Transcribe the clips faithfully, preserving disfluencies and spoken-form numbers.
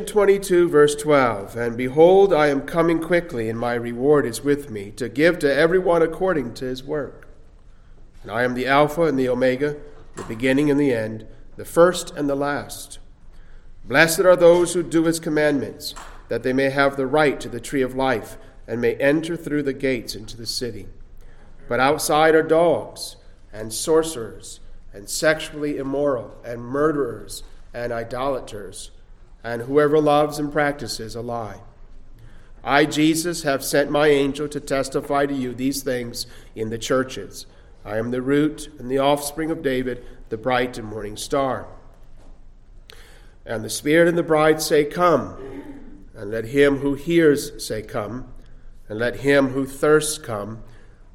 twenty-two, verse twelve, and behold, I am coming quickly, and my reward is with me, to give to everyone according to his work. And I am the Alpha and the Omega, the beginning and the end, the first and the last. Blessed are those who do his commandments, that they may have the right to the tree of life, and may enter through the gates into the city. But outside are dogs, and sorcerers, and sexually immoral, and murderers, and idolaters, and whoever loves and practices a lie. I, Jesus, have sent my angel to testify to you these things in the churches. I am the root and the offspring of David, the bright and morning star. And the Spirit and the bride say, come. And let him who hears say, come. And let him who thirsts come.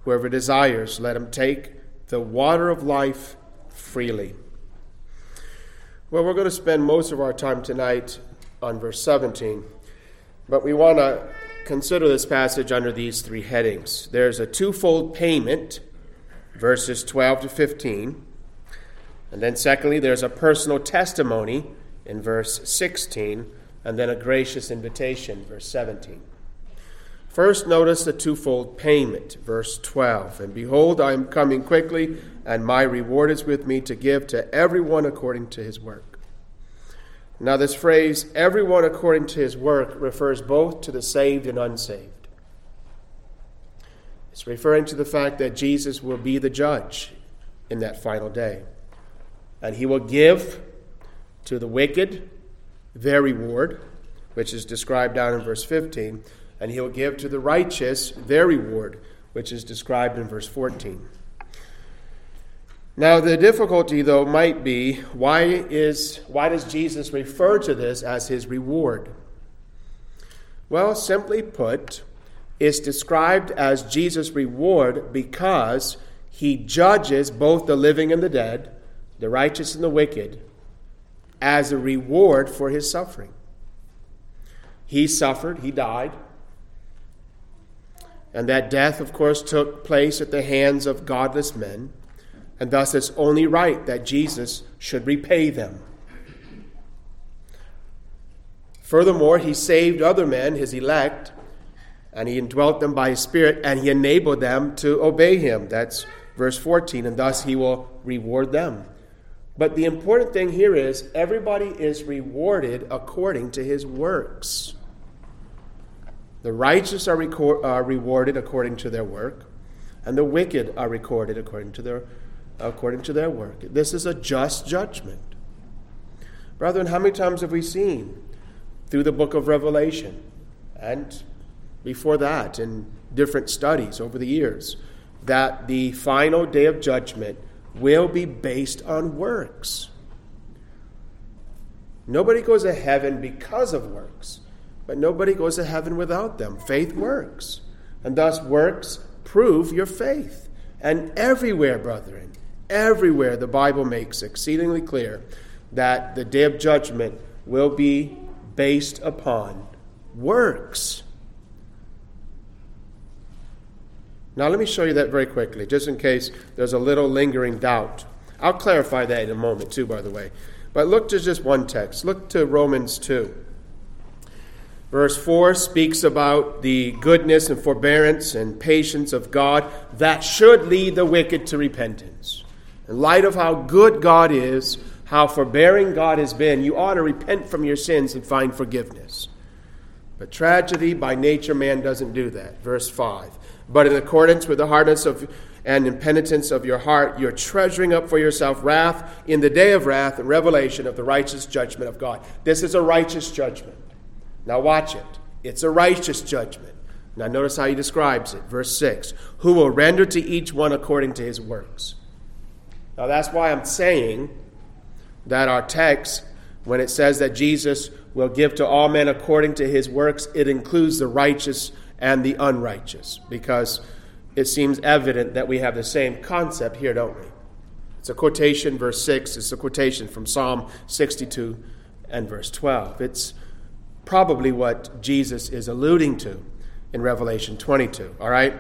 Whoever desires, let him take the water of life freely. Well, we're going to spend most of our time tonight on verse seventeen, but we want to consider this passage under these three headings. There's a twofold payment, verses twelve to fifteen, and then secondly, there's a personal testimony in verse sixteen, and then a gracious invitation, verse seventeen. First, notice the twofold payment, verse twelve. And behold, I am coming quickly, and my reward is with me to give to everyone according to his work. Now, this phrase, everyone according to his work, refers both to the saved and unsaved. It's referring to the fact that Jesus will be the judge in that final day. And he will give to the wicked their reward, which is described down in verse fifteen, and he will give to the righteous their reward, which is described in verse fourteen. Now, the difficulty, though, might be, why is why does Jesus refer to this as his reward? Well, simply put, it's described as Jesus' reward because he judges both the living and the dead, the righteous and the wicked, as a reward for his suffering. He suffered, he died. And that death, of course, took place at the hands of godless men. And thus it's only right that Jesus should repay them. Furthermore, he saved other men, his elect, and he indwelt them by his Spirit, and he enabled them to obey him. That's verse fourteen, and thus he will reward them. But the important thing here is everybody is rewarded according to his works. The righteous are, record, are rewarded according to their work, and the wicked are recorded according to their according to their work. This is a just judgment. Brethren, how many times have we seen through the book of Revelation and before that in different studies over the years that the final day of judgment will be based on works? Nobody goes to heaven because of works. But nobody goes to heaven without them. Faith works. And thus works prove your faith. And everywhere, brethren, everywhere the Bible makes exceedingly clear that the day of judgment will be based upon works. Now let me show you that very quickly, just in case there's a little lingering doubt. I'll clarify that in a moment too, by the way. But look to just one text. Look to Romans two. Verse four speaks about the goodness and forbearance and patience of God that should lead the wicked to repentance. In light of how good God is, how forbearing God has been, you ought to repent from your sins and find forgiveness. But tragedy, by nature, man doesn't do that. Verse five, but in accordance with the hardness of and impenitence of your heart, you're treasuring up for yourself wrath in the day of wrath and revelation of the righteous judgment of God. This is a righteous judgment. Now watch it. It's a righteous judgment. Now notice how he describes it. Verse six, who will render to each one according to his works. Now that's why I'm saying that our text, when it says that Jesus will give to all men according to his works, it includes the righteous and the unrighteous, because it seems evident that we have the same concept here, don't we? It's a quotation, verse six. It's a quotation from Psalm sixty-two and verse twelve. It's probably what Jesus is alluding to in Revelation twenty-two, all right?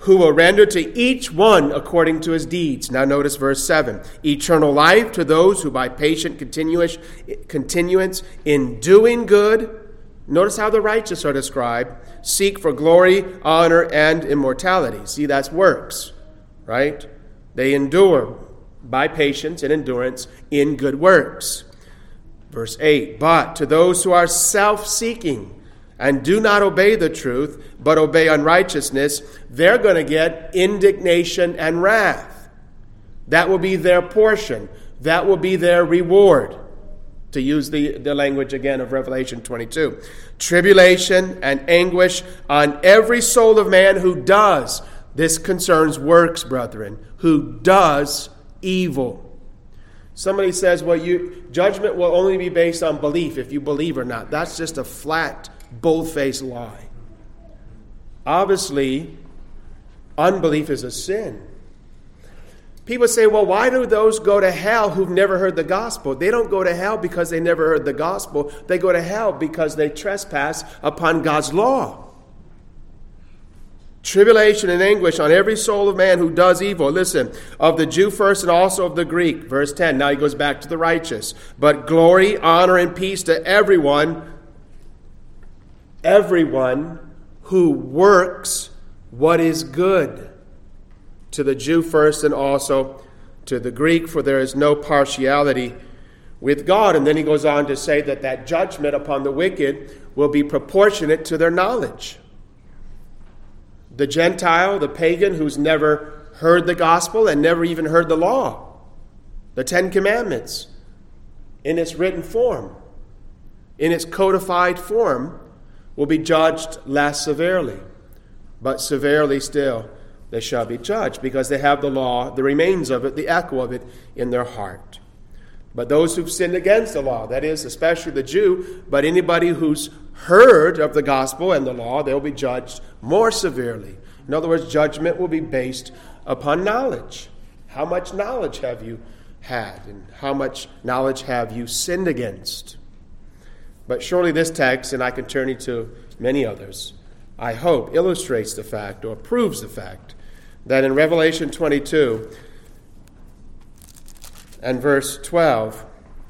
who will render to each one according to his deeds. Now notice verse seven. Eternal life to those who by patient continuance in doing good, notice how the righteous are described, seek for glory, honor, and immortality. See, that's works, right? They endure by patience and endurance in good works. Verse eight, but to those who are self-seeking, and do not obey the truth, but obey unrighteousness, they're going to get indignation and wrath. That will be their portion. That will be their reward, to use the, the language again of Revelation twenty-two. Tribulation and anguish on every soul of man who does, this concerns works, brethren, who does evil. Somebody says, well, you judgment will only be based on belief, if you believe or not. That's just a flat bold-faced lie. Obviously, unbelief is a sin. People say, well, why do those go to hell who've never heard the gospel? They don't go to hell because they never heard the gospel. They go to hell because they trespass upon God's law. Tribulation and anguish on every soul of man who does evil. Listen, of the Jew first and also of the Greek. Verse ten, now he goes back to the righteous. But glory, honor, and peace to everyone Everyone who works what is good, to the Jew first and also to the Greek, for there is no partiality with God. And then he goes on to say that that judgment upon the wicked will be proportionate to their knowledge. The Gentile, the pagan who's never heard the gospel and never even heard the law, the Ten Commandments, in its written form, in its codified form, will be judged less severely, but severely still they shall be judged, because they have the law, the remains of it, the echo of it in their heart. But those who've sinned against the law, that is, especially the Jew, but anybody who's heard of the gospel and the law, they'll be judged more severely. In other words, judgment will be based upon knowledge. How much knowledge have you had, and how much knowledge have you sinned against? But surely this text, and I can turn you to many others, I hope illustrates the fact or proves the fact that in Revelation twenty-two and verse twelve,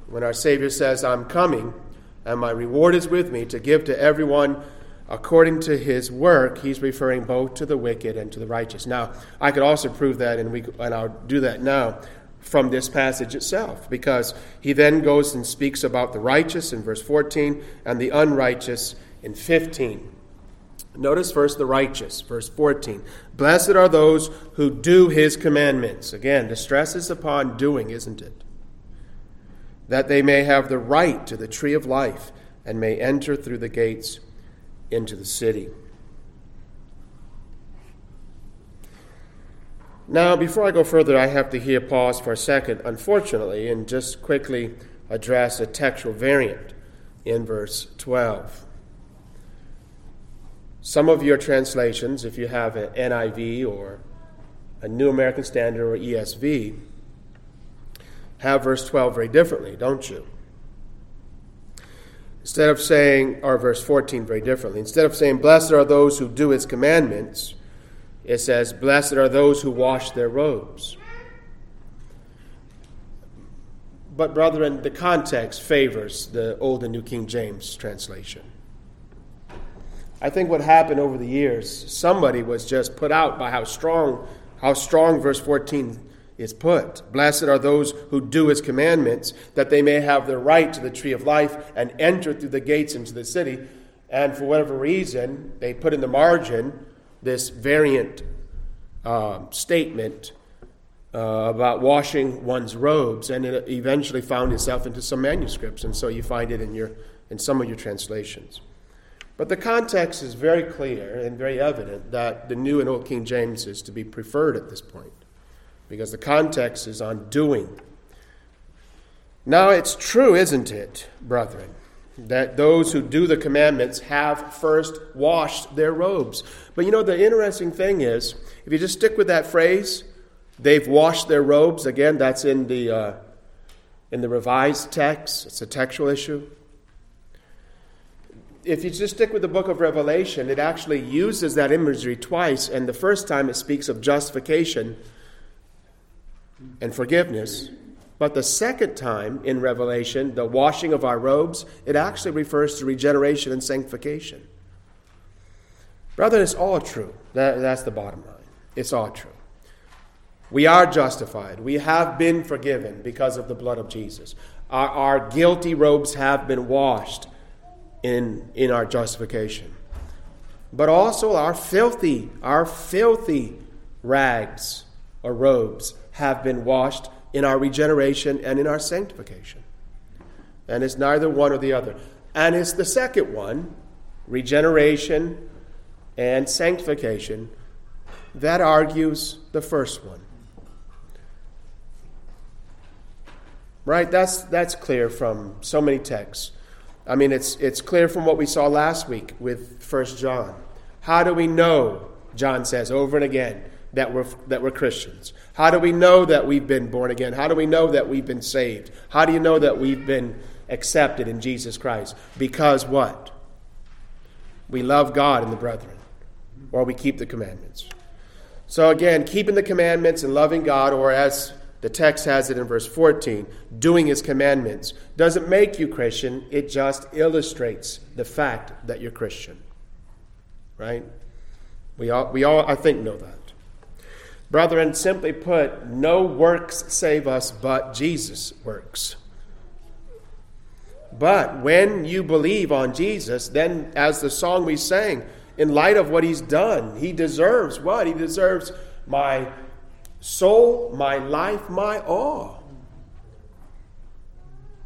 when our Savior says, I'm coming and my reward is with me to give to everyone according to his work, he's referring both to the wicked and to the righteous. Now, I could also prove that, and we and I'll do that now, from this passage itself, because he then goes and speaks about the righteous in verse fourteen and the unrighteous in fifteen. Notice first the righteous, verse fourteen. Blessed are those who do his commandments. Again, the stress is upon doing, isn't it? That they may have the right to the tree of life and may enter through the gates into the city. Now, before I go further, I have to here pause for a second, unfortunately, and just quickly address a textual variant in verse twelve. Some of your translations, if you have an N I V or a New American Standard or E S V, have verse twelve very differently, don't you? Instead of saying, or verse fourteen very differently, instead of saying, blessed are those who do his commandments, it says, blessed are those who wash their robes. But, brethren, the context favors the Old and New King James translation. I think what happened over the years, somebody was just put out by how strong, how strong verse fourteen is put. Blessed are those who do his commandments, that they may have the right to the tree of life and enter through the gates into the city. And for whatever reason, they put in the margin this variant uh, statement uh, about washing one's robes, and it eventually found itself into some manuscripts, and so you find it in your in some of your translations. But the context is very clear and very evident that the New and Old King James is to be preferred at this point, because the context is on doing. Now, it's true, isn't it, brethren, that those who do the commandments have first washed their robes. But you know, the interesting thing is, if you just stick with that phrase, they've washed their robes. Again, that's in the uh, in the revised text. It's a textual issue. if you just stick with the book of Revelation, it actually uses that imagery twice. And the first time it speaks of justification and forgiveness. But the second time in Revelation, the washing of our robes, it actually refers to regeneration and sanctification. Brother, it's all true. That, that's the bottom line. It's all true. We are justified. We have been forgiven because of the blood of Jesus. Our, our guilty robes have been washed in, in our justification. But also our filthy, our filthy rags or robes have been washed in our regeneration and in our sanctification. And it's neither one or the other. And it's the second one, regeneration and sanctification, that argues the first one. Right? That's that's clear from so many texts. I mean, it's it's clear from what we saw last week with First John. How do we know, John says over and again, that we're that we're Christians? How do we know that we've been born again? How do we know that we've been saved? How do you know that we've been accepted in Jesus Christ? Because what? We love God and the brethren, or we keep the commandments. So again, keeping the commandments and loving God, or as the text has it in verse fourteen, doing his commandments, doesn't make you Christian. It just illustrates the fact that you're Christian. Right? We all, we all, I think, know that. Brethren, simply put, no works save us but Jesus' works. But when you believe on Jesus, then as the song we sang, in light of what he's done, he deserves what? He deserves my soul, my life, my all.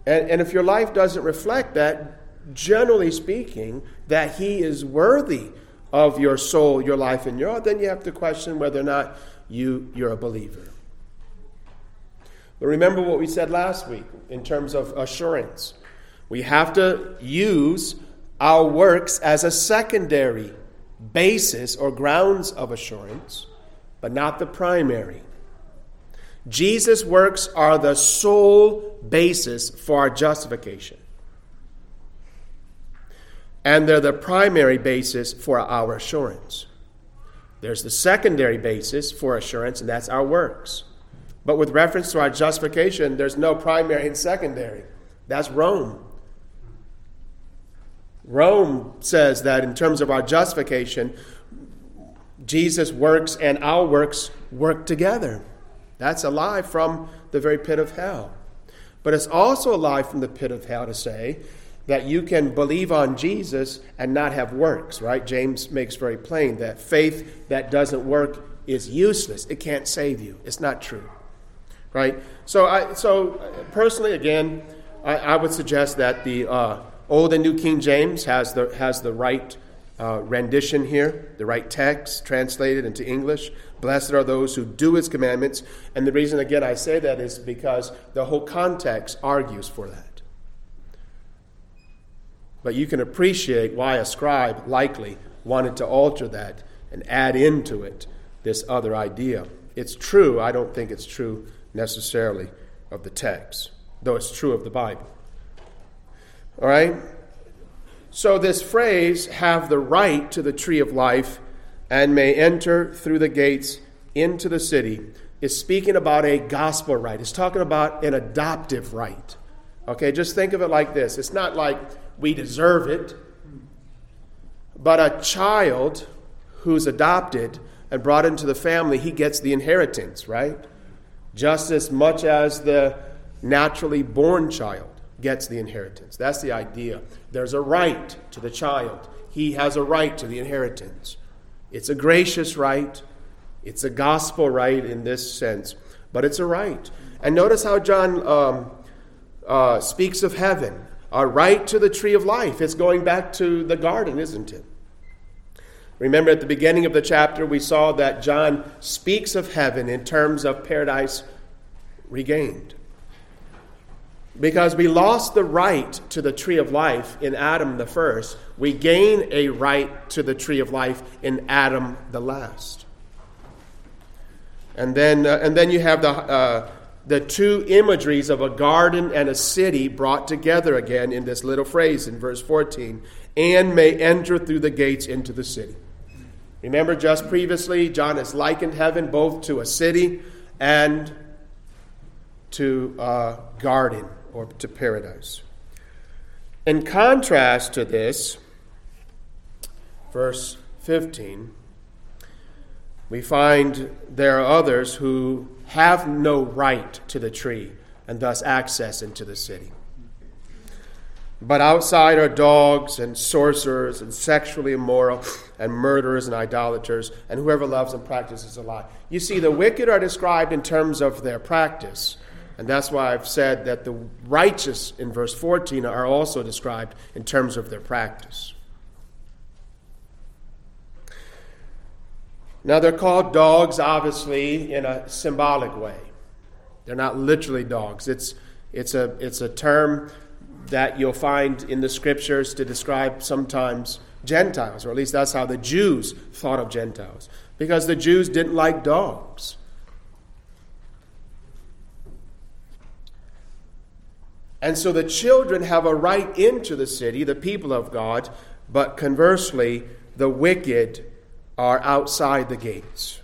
And, and if your life doesn't reflect that, generally speaking, that he is worthy of your soul, your life, and your all, then you have to question whether or not you, you're a believer. But remember what we said last week in terms of assurance. We have to use our works as a secondary basis or grounds of assurance, but not the primary. Jesus' works are the sole basis for our justification. And they're the primary basis for our assurance. There's the secondary basis for assurance, and that's our works. But with reference to our justification, there's no primary and secondary. That's Rome. Rome says that in terms of our justification, Jesus' works and our works work together. That's a lie from the very pit of hell. But it's also a lie from the pit of hell to say that you can believe on Jesus and not have works, right? James makes very plain that faith that doesn't work is useless. It can't save you. It's not true, right? So, I, so personally, again, I, I would suggest that the uh, Old and New King James has the has the right uh, rendition here, the right text translated into English. Blessed are those who do his commandments. And the reason, again, I say that is because the whole context argues for that. But you can appreciate why a scribe likely wanted to alter that and add into it this other idea. It's true. I don't think it's true necessarily of the text, though it's true of the Bible. All right? So this phrase, have the right to the tree of life and may enter through the gates into the city, is speaking about a gospel right. It's talking about an adoptive right. Okay, just think of it like this. It's not like we deserve it. But a child who's adopted and brought into the family, he gets the inheritance, right? Just as much as the naturally born child gets the inheritance. That's the idea. There's a right to the child. He has a right to the inheritance. It's a gracious right. It's a gospel right in this sense. But it's a right. And notice how John um, uh, speaks of heaven. Our right to the tree of life. It's going back to the garden, isn't it? Remember at the beginning of the chapter, we saw that John speaks of heaven in terms of paradise regained. Because we lost the right to the tree of life in Adam the first, we gain a right to the tree of life in Adam the last. And then, uh, and then you have the... Uh, the two imageries of a garden and a city brought together again in this little phrase in verse fourteen, and may enter through the gates into the city. Remember, just previously, John has likened heaven both to a city and to a garden or to paradise. In contrast to this, verse fifteen, we find there are others who have no right to the tree and thus access into the city. But outside are dogs and sorcerers and sexually immoral and murderers and idolaters and whoever loves and practices a lie. You see, the wicked are described in terms of their practice. And that's why I've said that the righteous in verse fourteen are also described in terms of their practice. Now, they're called dogs, obviously, in a symbolic way. They're not literally dogs. It's it's a it's a term that you'll find in the scriptures to describe sometimes Gentiles, or at least that's how the Jews thought of Gentiles, because the Jews didn't like dogs. And so the children have a right into the city, the people of God, but conversely, the wicked are outside the gates.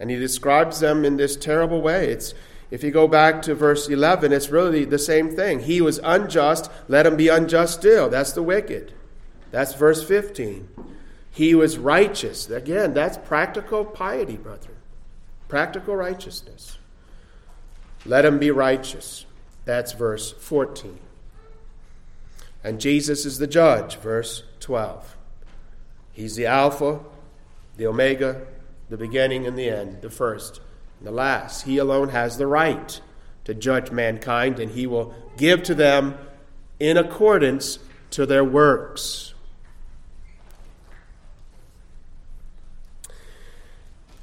And he describes them in this terrible way. It's If you go back to verse eleven, it's really the same thing. He was unjust, let him be unjust still. That's the wicked. That's verse fifteen. He was righteous. Again, that's practical piety, brethren. Practical righteousness. Let him be righteous. That's verse fourteen. And Jesus is the judge, verse twelve. He's the Alpha, the Omega, the beginning and the end, the first. The last, he alone has the right to judge mankind, and he will give to them in accordance to their works.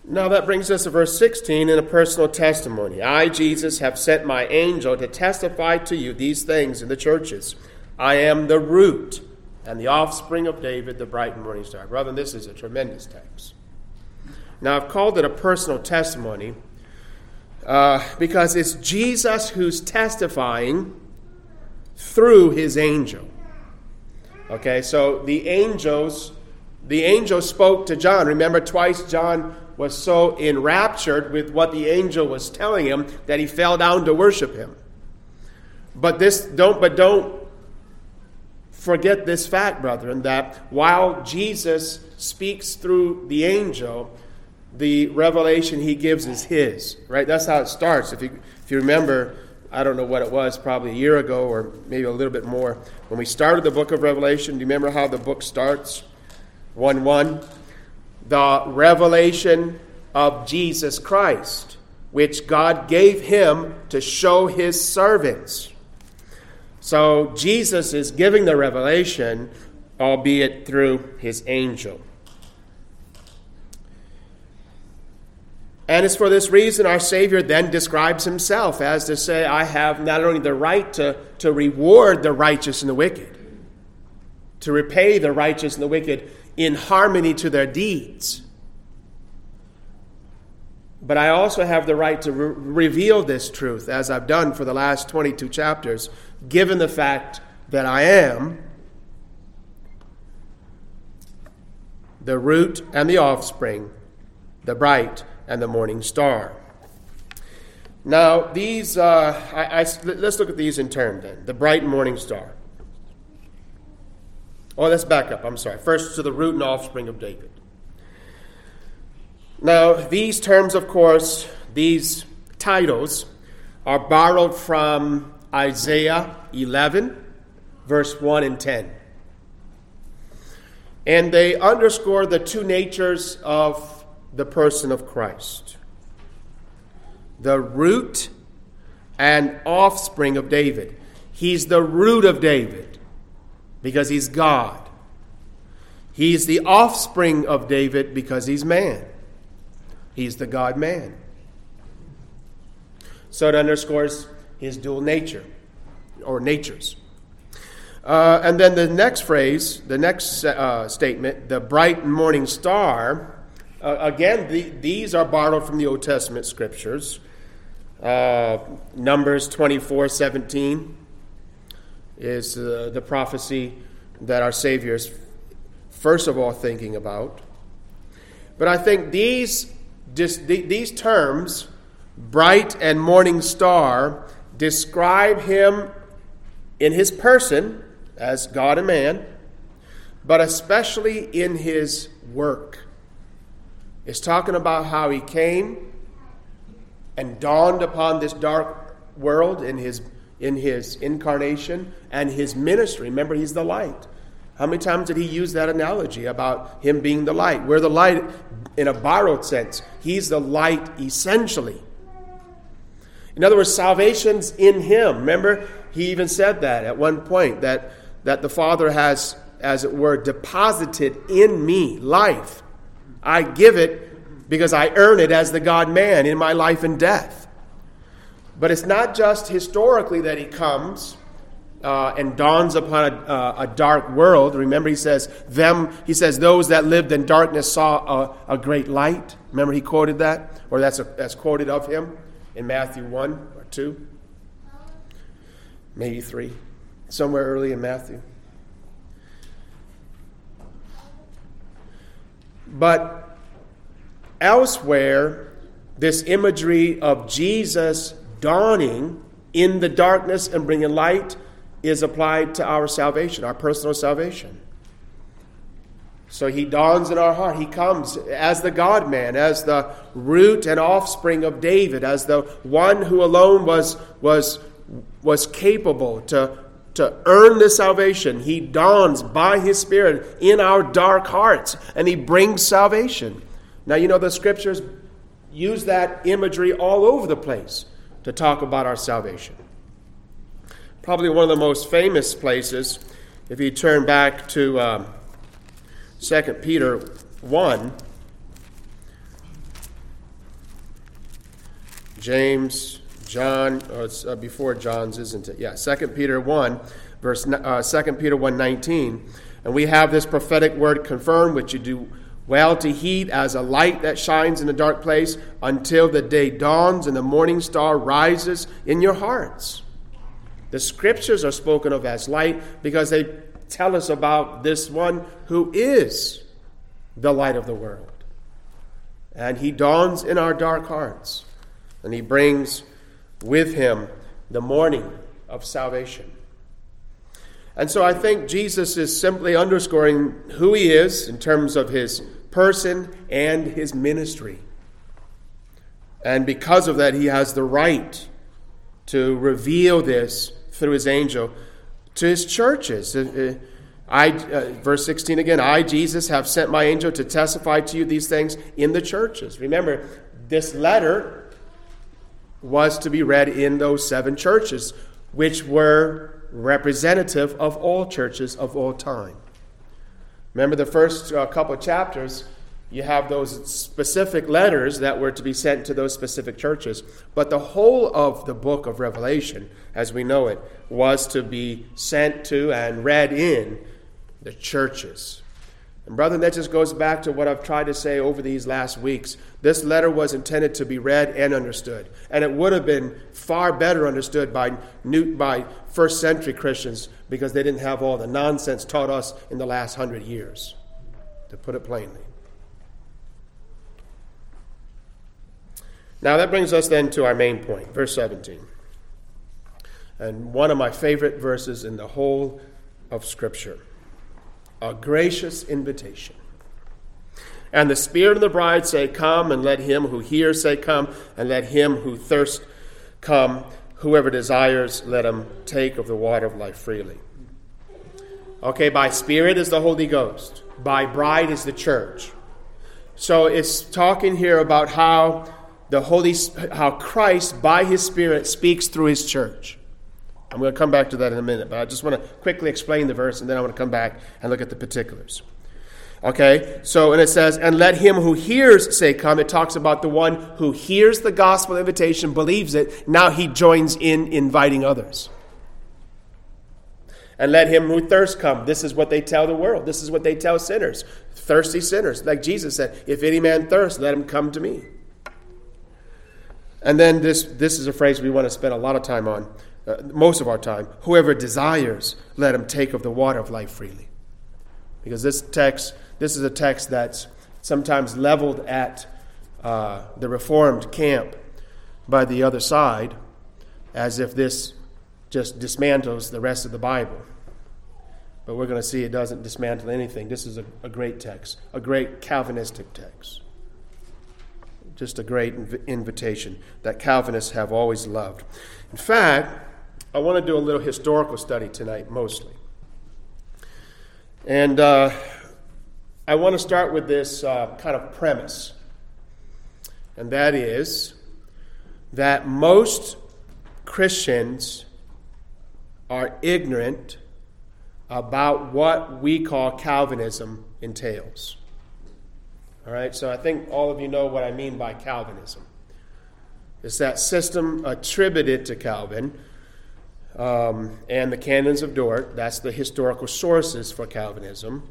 Now that brings us to verse sixteen in a personal testimony. I, Jesus, have sent my angel to testify to you these things in the churches. I am the root and the offspring of David, the bright and morning star. Brother, this is a tremendous text. Now, I've called it a personal testimony. Uh, because it's Jesus who's testifying through his angel. Okay, so the angels, the angel spoke to John. Remember, twice John was so enraptured with what the angel was telling him that he fell down to worship him. But this don't but don't forget this fact, brethren, that while Jesus speaks through the angel, the revelation he gives is his, right? That's how it starts. If you if you remember, I don't know what it was, probably a year ago or maybe a little bit more, when we started the book of Revelation, do you remember how the book starts? one one. The revelation of Jesus Christ, which God gave him to show his servants. So Jesus is giving the revelation, albeit through his angel. And it's for this reason our Savior then describes himself as to say, I have not only the right to, to reward the righteous and the wicked, to repay the righteous and the wicked in harmony to their deeds, but I also have the right to re- reveal this truth, as I've done for the last twenty-two chapters, given the fact that I am the root and the offspring, the bright and the morning star. Now, these, uh, I, I, let's look at these in turn then. The bright morning star. Oh, let's back up. I'm sorry. First to the root and offspring of David. Now, these terms, of course, these titles are borrowed from Isaiah eleven, verse one and ten. And they underscore the two natures of the person of Christ, the root and offspring of David. He's the root of David because he's God. He's the offspring of David because he's man. He's the God-man. So it underscores his dual nature or natures. Uh, and then the next phrase, the next uh, statement, the bright morning star. Uh, again, the, these are borrowed from the Old Testament scriptures. Uh, Numbers twenty-four seventeen is uh, the prophecy that our Savior is first of all thinking about. But I think these dis, the, these terms, bright and morning star, describe him in his person as God and man, but especially in his work. It's talking about how he came and dawned upon this dark world in his in his incarnation and his ministry. Remember, he's the light. How many times did he use that analogy about him being the light? We're the light in a borrowed sense. He's the light essentially. In other words, salvation's in him. Remember, he even said that at one point, that, that the Father has, as it were, deposited in me life. I give it because I earn it as the God-man in my life and death. But it's not just historically that he comes uh, and dawns upon a, uh, a dark world. Remember, he says, them. He says, those that lived in darkness saw a, a great light. Remember, he quoted that, or that's, a, that's quoted of him in Matthew one or two, maybe three, somewhere early in Matthew. But elsewhere, this imagery of Jesus dawning in the darkness and bringing light is applied to our salvation, our personal salvation. So he dawns in our heart. He comes as the God-man, as the root and offspring of David, as the one who alone was was was capable to, to earn the salvation. He dawns by his Spirit in our dark hearts, and he brings salvation. Now, you know, the Scriptures use that imagery all over the place to talk about our salvation. Probably one of the most famous places, if you turn back to Um, Second Peter one, James, John, oh, it's uh, before John's, isn't it? Yeah, Second Peter one, verse, uh, Second Peter one nineteen. And we have this prophetic word confirmed, which you do well to heed as a light that shines in a dark place until the day dawns and the morning star rises in your hearts. The Scriptures are spoken of as light because they tell us about this one who is the light of the world. And he dawns in our dark hearts. And he brings with him the morning of salvation. And so I think Jesus is simply underscoring who he is in terms of his person and his ministry. And because of that, he has the right to reveal this through his angel to his churches. I, uh, verse sixteen again, I, Jesus, have sent my angel to testify to you these things in the churches. Remember, this letter was to be read in those seven churches, which were representative of all churches of all time. Remember the first uh, couple of chapters, you have those specific letters that were to be sent to those specific churches. But the whole of the book of Revelation, as we know it, was to be sent to and read in the churches. And brethren, that just goes back to what I've tried to say over these last weeks. This letter was intended to be read and understood. And it would have been far better understood by new, by first century Christians because they didn't have all the nonsense taught us in the last hundred years, to put it plainly. Now that brings us then to our main point, verse seventeen. And one of my favorite verses in the whole of Scripture. A gracious invitation. And the Spirit and the bride say, come, and let him who hears say, come, and let him who thirsts come. Whoever desires, let him take of the water of life freely. Okay, by Spirit is the Holy Ghost. By bride is the church. So it's talking here about how The Holy, how Christ, by his Spirit, speaks through his church. I'm going to come back to that in a minute, but I just want to quickly explain the verse, and then I want to come back and look at the particulars. Okay, so, and it says, and let him who hears say, come. It talks about the one who hears the gospel invitation, believes it, now he joins in inviting others. And let him who thirsts come. This is what they tell the world. This is what they tell sinners, thirsty sinners. Like Jesus said, if any man thirsts, let him come to me. And then this, this is a phrase we want to spend a lot of time on, uh, most of our time. Whoever desires, let him take of the water of life freely. Because this text, this is a text that's sometimes leveled at uh, the Reformed camp by the other side, as if this just dismantles the rest of the Bible. But we're going to see it doesn't dismantle anything. This is a, a great text, a great Calvinistic text. Just a great inv- invitation that Calvinists have always loved. In fact, I want to do a little historical study tonight, mostly. And uh, I want to start with this uh, kind of premise. And that is that most Christians are ignorant about what we call Calvinism entails. All right, so I think all of you know what I mean by Calvinism. It's that system attributed to Calvin um, and the canons of Dort, that's the historical sources for Calvinism,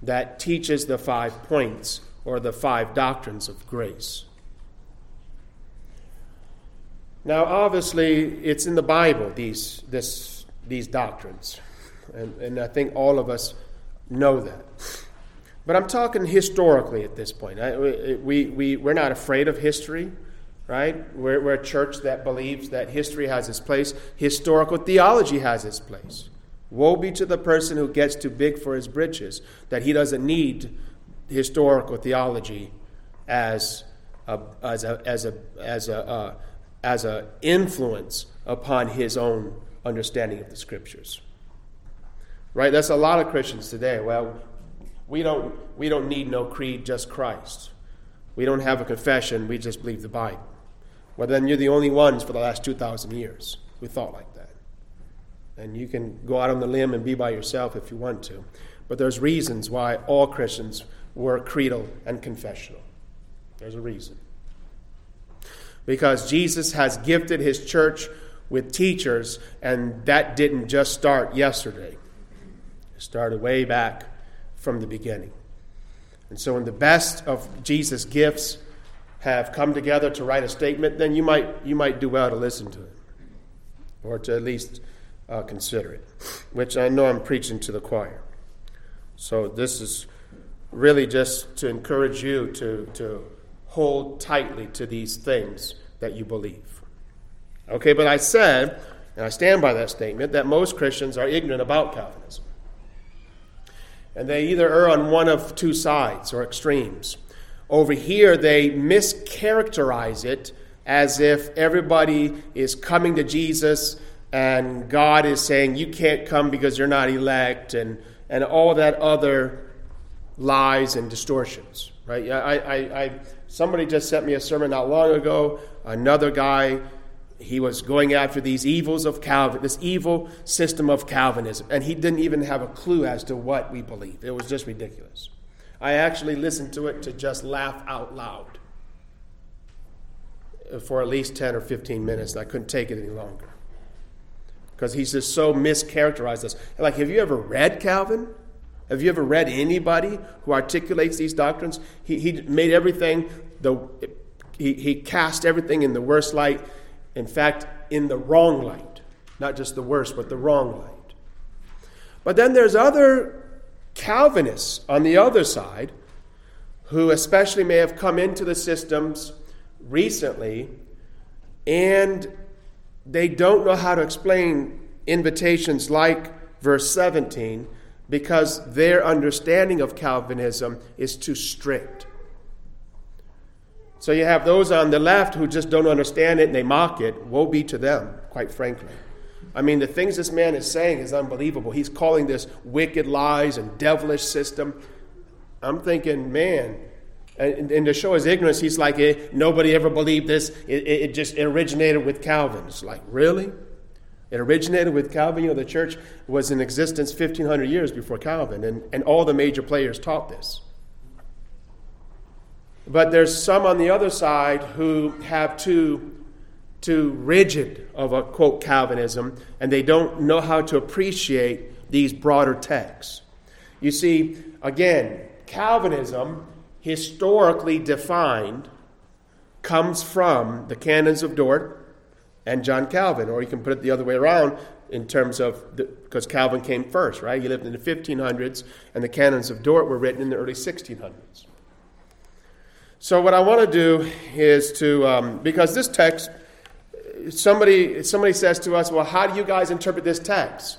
that teaches the five points or the five doctrines of grace. Now, obviously, it's in the Bible, these this these doctrines, and, and I think all of us know that. But I'm talking historically at this point. I, we, we, we're not afraid of history, right? We're, we're a church that believes that history has its place. Historical theology has its place. Woe be to the person who gets too big for his britches, that he doesn't need historical theology as a, as a, as a, as a, uh, as a influence upon his own understanding of the Scriptures. Right? That's a lot of Christians today. Well, We don't we don't need no creed, just Christ. We don't have a confession, we just believe the Bible. Well, then you're the only ones for the last two thousand years who thought like that. And you can go out on the limb and be by yourself if you want to. But there's reasons why all Christians were creedal and confessional. There's a reason. Because Jesus has gifted his church with teachers, and that didn't just start yesterday. It started way back from the beginning. And so when the best of Jesus' gifts have come together to write a statement, then you might you might do well to listen to it, or to at least uh, consider it, which I know I'm preaching to the choir. So this is really just to encourage you to, to hold tightly to these things that you believe. Okay, but I said, and I stand by that statement, that most Christians are ignorant about Calvinism. And they either err on one of two sides or extremes. Over here, they mischaracterize it as if everybody is coming to Jesus and God is saying, you can't come because you're not elect, and, and all that other lies and distortions. Right? I, I, I, somebody just sent me a sermon not long ago. Another guy, he was going after these evils of Calvin, this evil system of Calvinism, and he didn't even have a clue as to what we believe. It was just ridiculous. I actually listened to it to just laugh out loud for at least ten or fifteen minutes. I couldn't take it any longer because he's just so mischaracterized us. Like, have you ever read Calvin? Have you ever read anybody who articulates these doctrines? He, he made everything, the he, he cast everything in the worst light. In fact, in the wrong light. Not just the worst, but the wrong light. But then there's other Calvinists on the other side who especially may have come into the systems recently, and they don't know how to explain invitations like verse seventeen because their understanding of Calvinism is too strict. So you have those on the left who just don't understand it and they mock it. Woe be to them, quite frankly. I mean, the things this man is saying is unbelievable. He's calling this wicked lies and devilish system. I'm thinking, man, and, and to show his ignorance, he's like, eh, nobody ever believed this. It, it, it just it originated with Calvin. It's like, really? It originated with Calvin? You know, the church was in existence fifteen hundred years before Calvin, and, and all the major players taught this. But there's some on the other side who have too too rigid of a, quote, Calvinism, and they don't know how to appreciate these broader texts. You see, again, Calvinism, historically defined, comes from the canons of Dort and John Calvin, or you can put it the other way around in terms of, the, because Calvin came first, right? He lived in the fifteen hundreds, and the canons of Dort were written in the early sixteen hundreds. So what I want to do is to, um, because this text, somebody somebody says to us, well, how do you guys interpret this text?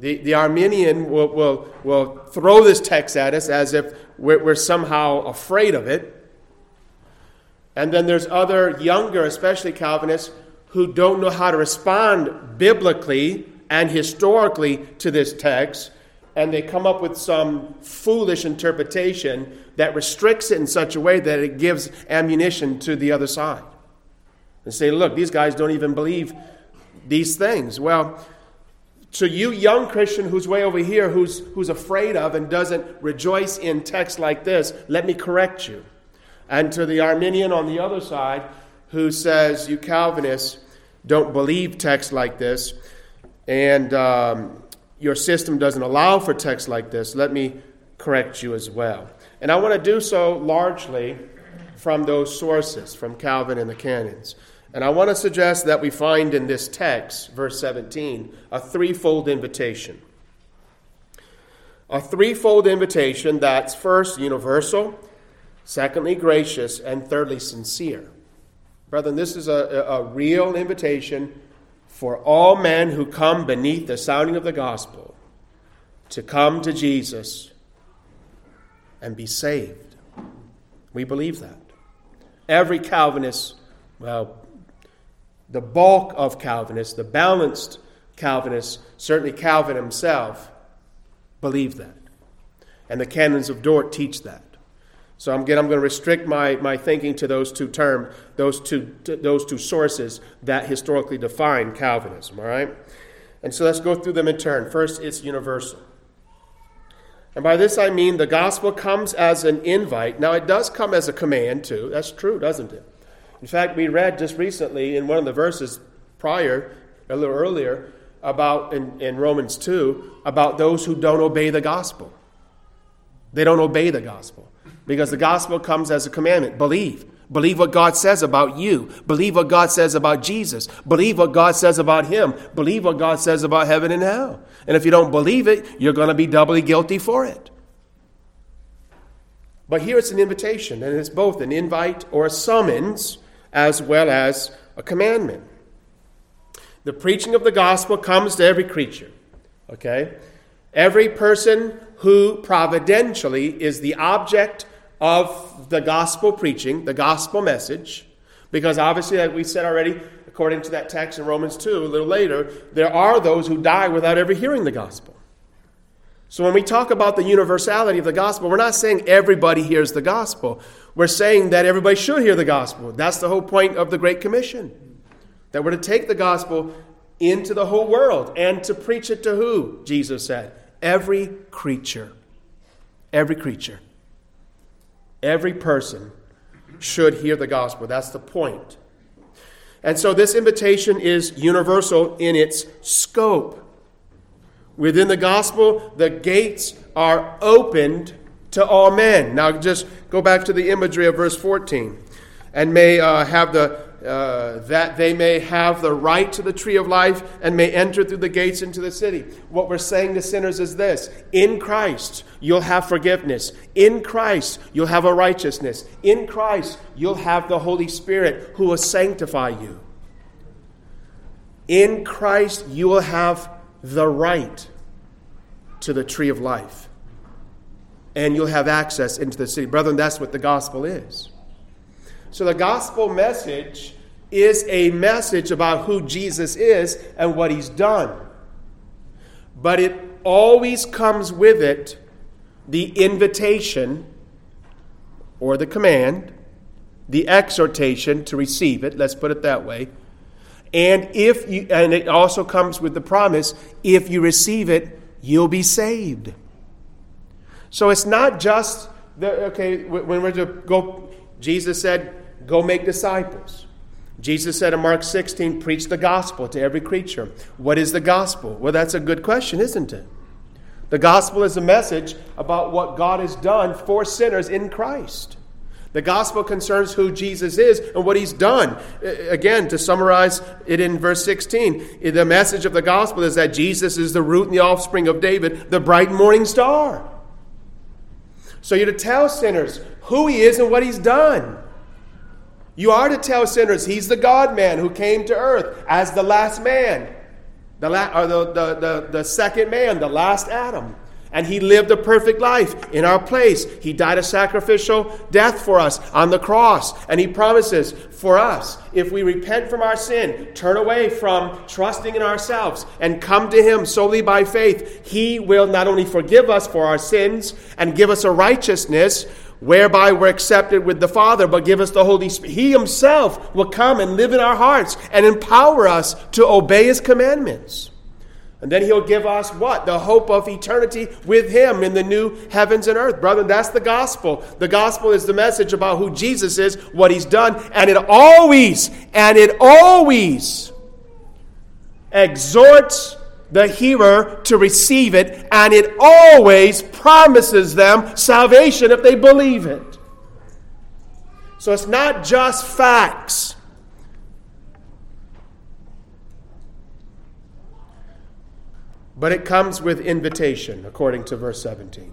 The the Arminian will will, will throw this text at us as if we're, we're somehow afraid of it. And then there's other younger, especially Calvinists, who don't know how to respond biblically and historically to this text, and they come up with some foolish interpretation that restricts it in such a way that it gives ammunition to the other side. And say, look, these guys don't even believe these things. Well, to you young Christian who's way over here, who's who's afraid of and doesn't rejoice in texts like this, let me correct you. And to the Arminian on the other side who says, you Calvinists don't believe texts like this, and um, your system doesn't allow for texts like this, let me correct you as well. And I want to do so largely from those sources, from Calvin and the canons. And I want to suggest that we find in this text, verse seventeen, a threefold invitation. A threefold invitation that's first universal, secondly, gracious, and thirdly, sincere. Brethren, this is a, a real invitation for all men who come beneath the sounding of the gospel to come to Jesus and be saved. We believe that. Every Calvinist, well, the bulk of Calvinists, the balanced Calvinists, certainly Calvin himself, believe that. And the canons of Dort teach that. So I'm again, I'm going to restrict my, my thinking to those two terms, those two t- those two sources that historically define Calvinism, all right? And so let's go through them in turn. First, it's universal. And by this I mean the gospel comes as an invite. Now, it does come as a command, too. That's true, doesn't it? In fact, we read just recently in one of the verses prior, a little earlier, about in, in Romans two, about those who don't obey the gospel. They don't obey the gospel. Because the gospel comes as a commandment. Believe. Believe what God says about you. Believe what God says about Jesus. Believe what God says about him. Believe what God says about heaven and hell. And if you don't believe it, you're going to be doubly guilty for it. But here it's an invitation, and it's both an invite or a summons as well as a commandment. The preaching of the gospel comes to every creature. Okay? Every person who providentially is the object of the gospel preaching, the gospel message, because obviously, like we said already, according to that text in Romans two, a little later, there are those who die without ever hearing the gospel. So when we talk about the universality of the gospel, we're not saying everybody hears the gospel. We're saying that everybody should hear the gospel. That's the whole point of the Great Commission, that we're to take the gospel into the whole world and to preach it to who? Jesus said, every creature. Every creature. Every person should hear the gospel. That's the point. And so this invitation is universal in its scope. Within the gospel, the gates are opened to all men. Now just go back to the imagery of verse fourteen. And may uh, have the uh, that they may have the right to the tree of life and may enter through the gates into the city. What we're saying to sinners is this: in Christ you'll have forgiveness. In Christ you'll have a righteousness. In Christ you'll have the Holy Spirit who will sanctify you. In Christ you will have the right to the tree of life, and you'll have access into the city. Brethren, that's what the gospel is. So the gospel message is a message about who Jesus is and what he's done. But it always comes with it the invitation or the command, the exhortation to receive it, let's put it that way. And if you, and it also comes with the promise, if you receive it, you'll be saved. So it's not just the, okay, when we're to go, Jesus said, go make disciples. Jesus said in Mark sixteen, preach the gospel to every creature. What is the gospel? Well, that's a good question, isn't it? The gospel is a message about what God has done for sinners in Christ. The gospel concerns who Jesus is and what he's done. Again, to summarize it in verse sixteen, the message of the gospel is that Jesus is the root and the offspring of David, the bright morning star. So you're to tell sinners who he is and what he's done. You are to tell sinners he's the God-man who came to earth as the last man, the la- or the, the, the, the second man, the last Adam. And he lived a perfect life in our place. He died a sacrificial death for us on the cross. And he promises for us, if we repent from our sin, turn away from trusting in ourselves, and come to him solely by faith, he will not only forgive us for our sins and give us a righteousness whereby we're accepted with the Father, but give us the Holy Spirit. He himself will come and live in our hearts and empower us to obey his commandments. And then he'll give us what? The hope of eternity with him in the new heavens and earth. Brother, that's the gospel. The gospel is the message about who Jesus is, what he's done, and it always, and it always exhorts the hearer to receive it, and it always promises them salvation if they believe it. So it's not just facts. But it comes with invitation, according to verse seventeen.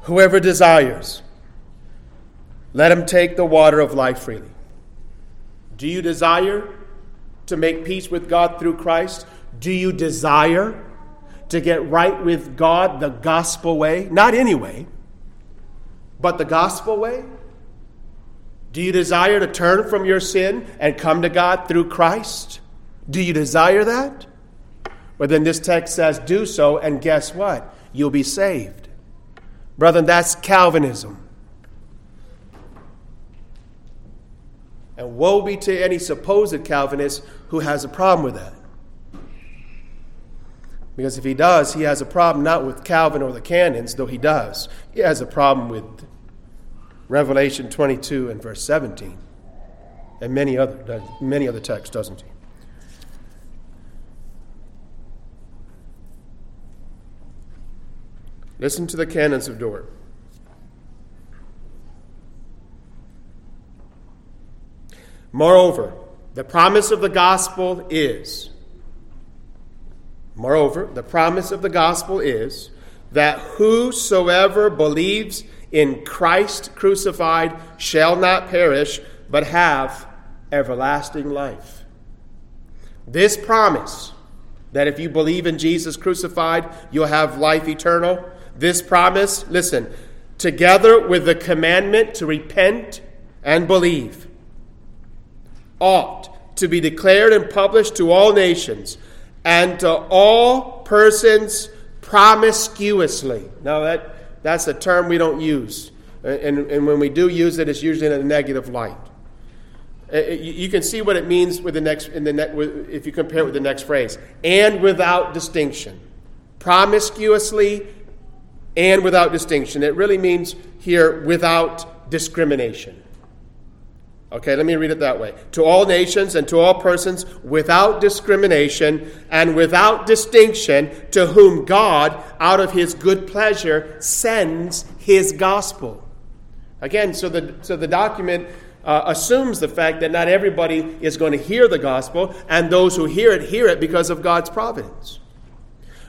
Whoever desires, let him take the water of life freely. Do you desire to make peace with God through Christ? Do you desire to get right with God the gospel way? Not any way, but the gospel way? Do you desire to turn from your sin and come to God through Christ? Do you desire that? Well, then this text says, do so, and guess what? You'll be saved. Brethren, that's Calvinism. And woe be to any supposed Calvinist who has a problem with that. Because if he does, he has a problem not with Calvin or the canons, though he does. He has a problem with Revelation twenty-two and verse seventeen, and many other, many other texts, doesn't he? Listen to the canons of Dort. Moreover, the promise of the gospel is, moreover, the promise of the gospel is that whosoever believes in Christ crucified shall not perish, but have everlasting life. This promise that if you believe in Jesus crucified, you'll have life eternal. This promise, listen, together with the commandment to repent and believe, ought to be declared and published to all nations and to all persons promiscuously. Now, that, that's a term we don't use. And, and when we do use it, it's usually in a negative light. You can see what it means with the next, in the ne- if you compare it with the next phrase. And without distinction. Promiscuously and without distinction. It really means here without discrimination. Okay, let me read it that way. To all nations and to all persons without discrimination and without distinction, to whom God, out of his good pleasure, sends his gospel. Again, so the so the document Uh, assumes the fact that not everybody is going to hear the gospel, and those who hear it, hear it because of God's providence.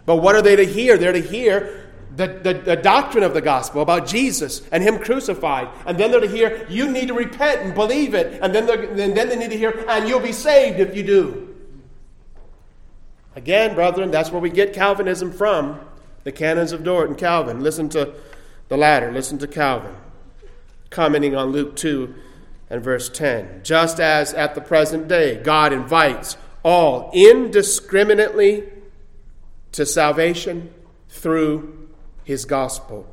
But what are they to hear? They're to hear the, the, the doctrine of the gospel about Jesus and him crucified. And then they're to hear, you need to repent and believe it. And then, and then they need to hear, and you'll be saved if you do. Again, brethren, that's where we get Calvinism from, the canons of Dort and Calvin. Listen to the latter. Listen to Calvin commenting on Luke two. And verse ten, just as at the present day, God invites all indiscriminately to salvation through his gospel.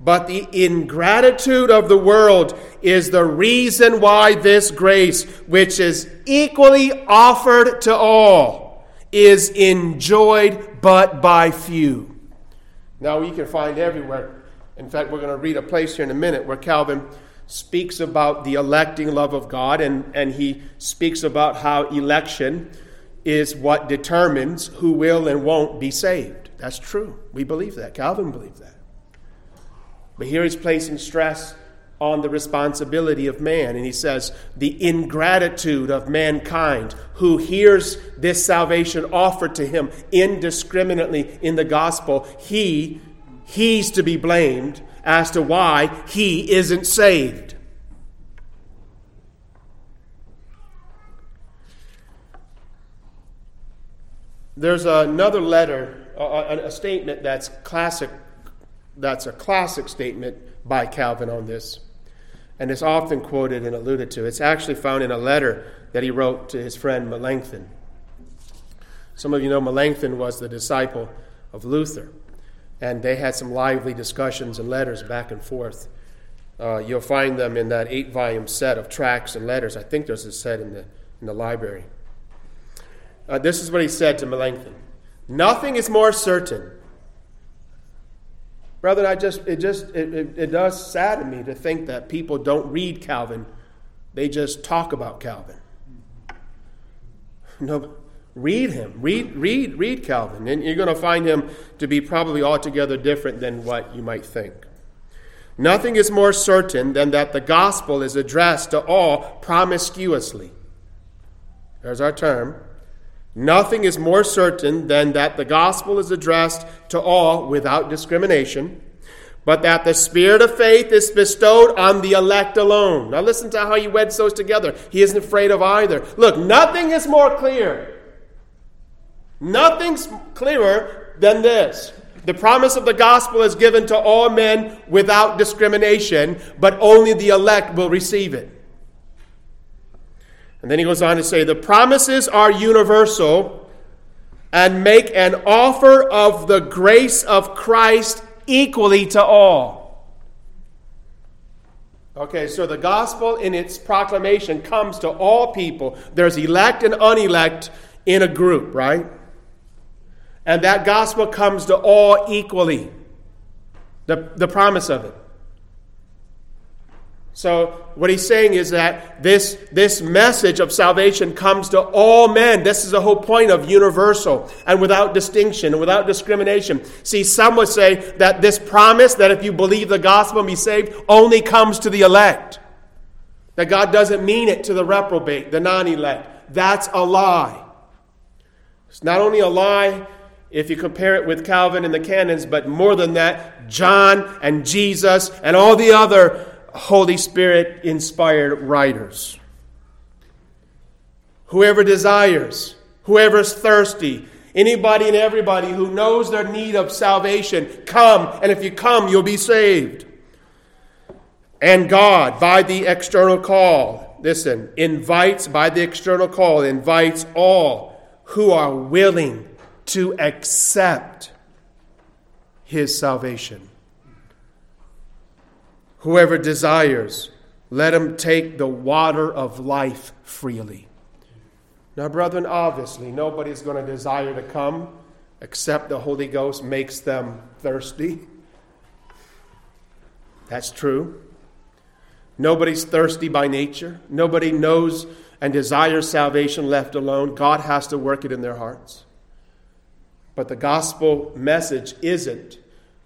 But the ingratitude of the world is the reason why this grace, which is equally offered to all, is enjoyed but by few. Now, you can find everywhere. In fact, we're going to read a place here in a minute where Calvin speaks about the electing love of God, and, and he speaks about how election is what determines who will and won't be saved. That's true. We believe that. Calvin believed that. But here he's placing stress on the responsibility of man. And he says, the ingratitude of mankind who hears this salvation offered to him indiscriminately in the gospel, he, he's to be blamed as to why he isn't saved. There's another letter, a, a statement that's classic, that's a classic statement by Calvin on this. And it's often quoted and alluded to. It's actually found in a letter that he wrote to his friend Melanchthon. Some of you know Melanchthon was the disciple of Luther. And they had some lively discussions and letters back and forth. Uh, you'll find them in that eight-volume set of tracts and letters. I think there's a set in the, in the library. Uh, this is what he said to Melanchthon. Nothing is more certain. Brother, I just it just it, it, it does sadden me to think that people don't read Calvin. They just talk about Calvin. No, read him. Read read read Calvin. And you're going to find him to be probably altogether different than what you might think. Nothing is more certain than that the gospel is addressed to all promiscuously. There's our term. Nothing is more certain than that the gospel is addressed to all without discrimination, but that the spirit of faith is bestowed on the elect alone. Now listen to how he weds those together. He isn't afraid of either. Look, nothing is more clear. Nothing's clearer than this. The promise of the gospel is given to all men without discrimination, but only the elect will receive it. And then he goes on to say, the promises are universal and make an offer of the grace of Christ equally to all. Okay, so the gospel in its proclamation comes to all people. There's elect and unelect in a group, right? And that gospel comes to all equally. The, the promise of it. So what he's saying is that this, this message of salvation comes to all men. This is the whole point of universal and without distinction and without discrimination. See, some would say that this promise that if you believe the gospel and be saved only comes to the elect. That God doesn't mean it to the reprobate, the non-elect. That's a lie. It's not only a lie if you compare it with Calvin and the canons, but more than that, John and Jesus and all the other Holy Spirit-inspired writers. Whoever desires, whoever's thirsty, anybody and everybody who knows their need of salvation, come, and if you come, you'll be saved. And God, by the external call, listen, invites, by the external call, invites all who are willing to accept his salvation. Whoever desires, let him take the water of life freely. Now, brethren, obviously, nobody's going to desire to come except the Holy Ghost makes them thirsty. That's true. Nobody's thirsty by nature. Nobody knows and desires salvation left alone. God has to work it in their hearts. But the gospel message isn't,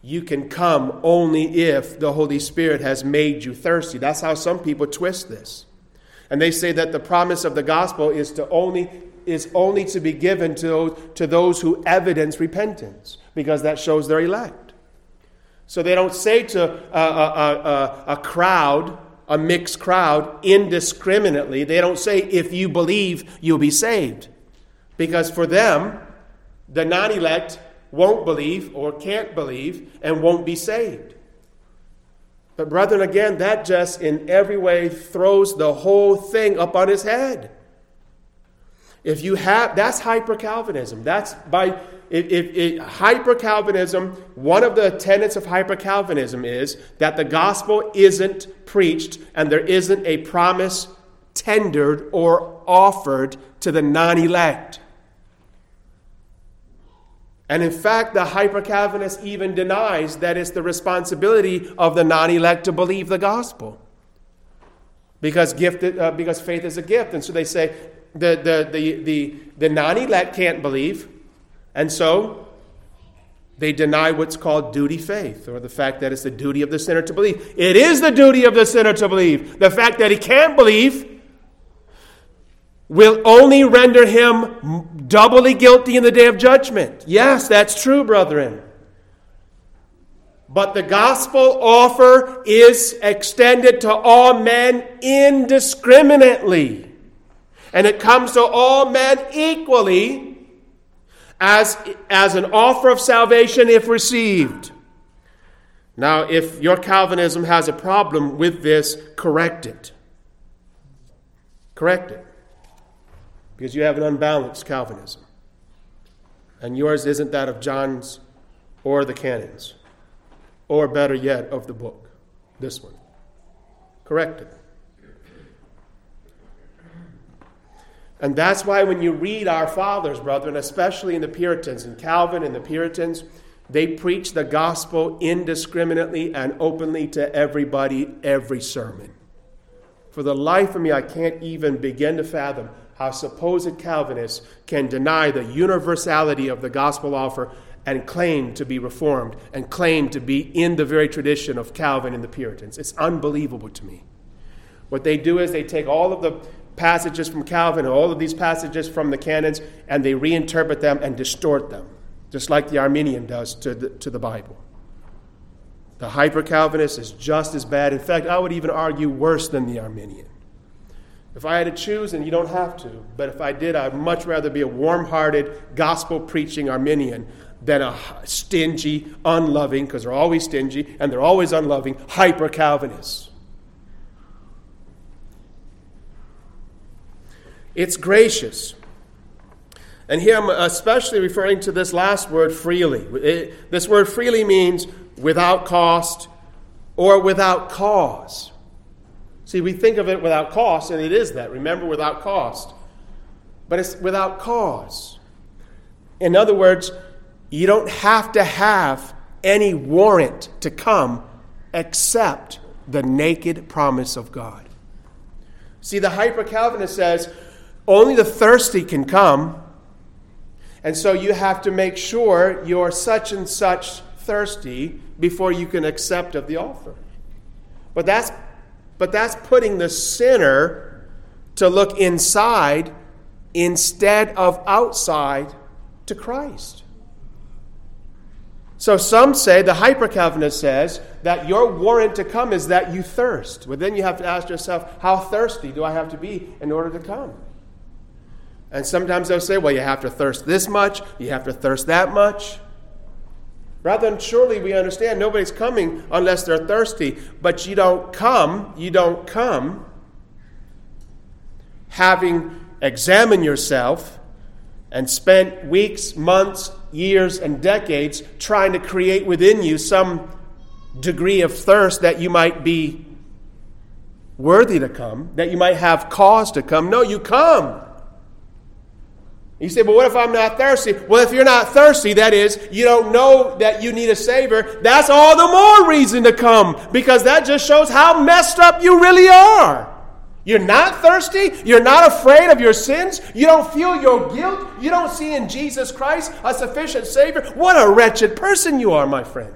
you can come only if the Holy Spirit has made you thirsty. That's how some people twist this. And they say that the promise of the gospel is to only is only to be given to, to those who evidence repentance, because that shows they're elect. So they don't say to a, a, a, a crowd, a mixed crowd, indiscriminately. They don't say, if you believe, you'll be saved. Because for them, the non-elect won't believe or can't believe and won't be saved. But brethren, again, that just in every way throws the whole thing up on his head. If you have, that's hyper-Calvinism. That's by, if, if, if hyper-Calvinism, one of the tenets of hyper-Calvinism is that the gospel isn't preached and there isn't a promise tendered or offered to the non-elect. And in fact, the hyper-Calvinist even denies that it's the responsibility of the non-elect to believe the gospel. Because gifted, uh, because faith is a gift. And so they say the, the, the, the, the non-elect can't believe. And so They deny what's called duty faith, or the fact that it's the duty of the sinner to believe. It is the duty of the sinner to believe. The fact that he can't believe will only render him doubly guilty in the day of judgment. Yes, that's true, brethren. But the gospel offer is extended to all men indiscriminately. And it comes to all men equally as, as an offer of salvation if received. Now, if your Calvinism has a problem with this, correct it. Correct it. Because you have an unbalanced Calvinism. And yours isn't that of John's or the canons. Or better yet, of the book. This one. Correct it. And that's why when you read our fathers, brethren, especially in the Puritans, and Calvin and the Puritans, they preach the gospel indiscriminately and openly to everybody, every sermon. For the life of me, I can't even begin to fathom how supposed Calvinists can deny the universality of the gospel offer and claim to be reformed and claim to be in the very tradition of Calvin and the Puritans. It's unbelievable to me. What they do is they take all of the passages from Calvin, all of these passages from the canons, and they reinterpret them and distort them, just like the Arminian does to the, to the Bible. The hyper-Calvinist is just as bad. In fact, I would even argue worse than the Arminian. If I had to choose, and you don't have to, but if I did, I'd much rather be a warm-hearted, gospel-preaching Arminian than a stingy, unloving, because they're always stingy, and they're always unloving, hyper-Calvinist. It's gracious. And here I'm especially referring to this last word, freely. It, this word freely means without cost or without cause. See, we think of it without cost, and it is that. Remember, without cost. But it's without cause. In other words, you don't have to have any warrant to come except the naked promise of God. See, the hyper-Calvinist says, only the thirsty can come. And so you have to make sure you're such and such thirsty before you can accept of the offer. But that's but that's putting the sinner to look inside instead of outside to Christ. So some say, the hyper-Calvinist says, that your warrant to come is that you thirst. But then you have to ask yourself, how thirsty do I have to be in order to come? And sometimes they'll say, well, you have to thirst this much, you have to thirst that much. Rather than surely we understand nobody's coming unless they're thirsty. But you don't come, you don't come, having examined yourself and spent weeks, months, years and decades trying to create within you some degree of thirst that you might be worthy to come, that you might have cause to come. No, you come. You say, but what if I'm not thirsty? Well, if you're not thirsty, that is, you don't know that you need a Savior, that's all the more reason to come, because that just shows how messed up you really are. You're not thirsty. You're not afraid of your sins. You don't feel your guilt. You don't see in Jesus Christ a sufficient Savior. What a wretched person you are, my friend.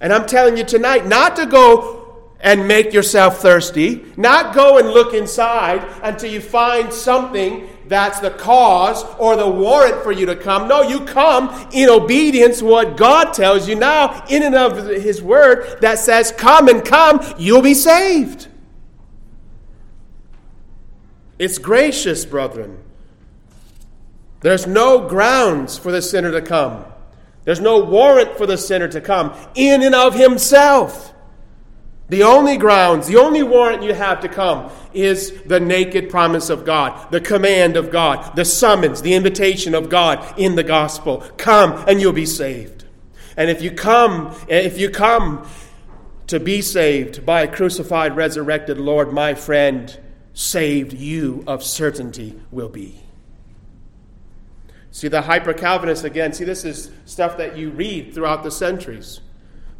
And I'm telling you tonight not to go and make yourself thirsty. Not go and look inside until you find something that's the cause or the warrant for you to come. No, you come in obedience to what God tells you now in and of His Word that says, come and come, you'll be saved. It's gracious, brethren. There's no grounds for the sinner to come. There's no warrant for the sinner to come in and of himself. The only grounds, the only warrant you have to come is the naked promise of God, the command of God, the summons, the invitation of God in the gospel. Come and you'll be saved. And if you come, if you come to be saved by a crucified, resurrected Lord, my friend, saved you of certainty will be. See, the hyper-Calvinists, again, see, this is stuff that you read throughout the centuries.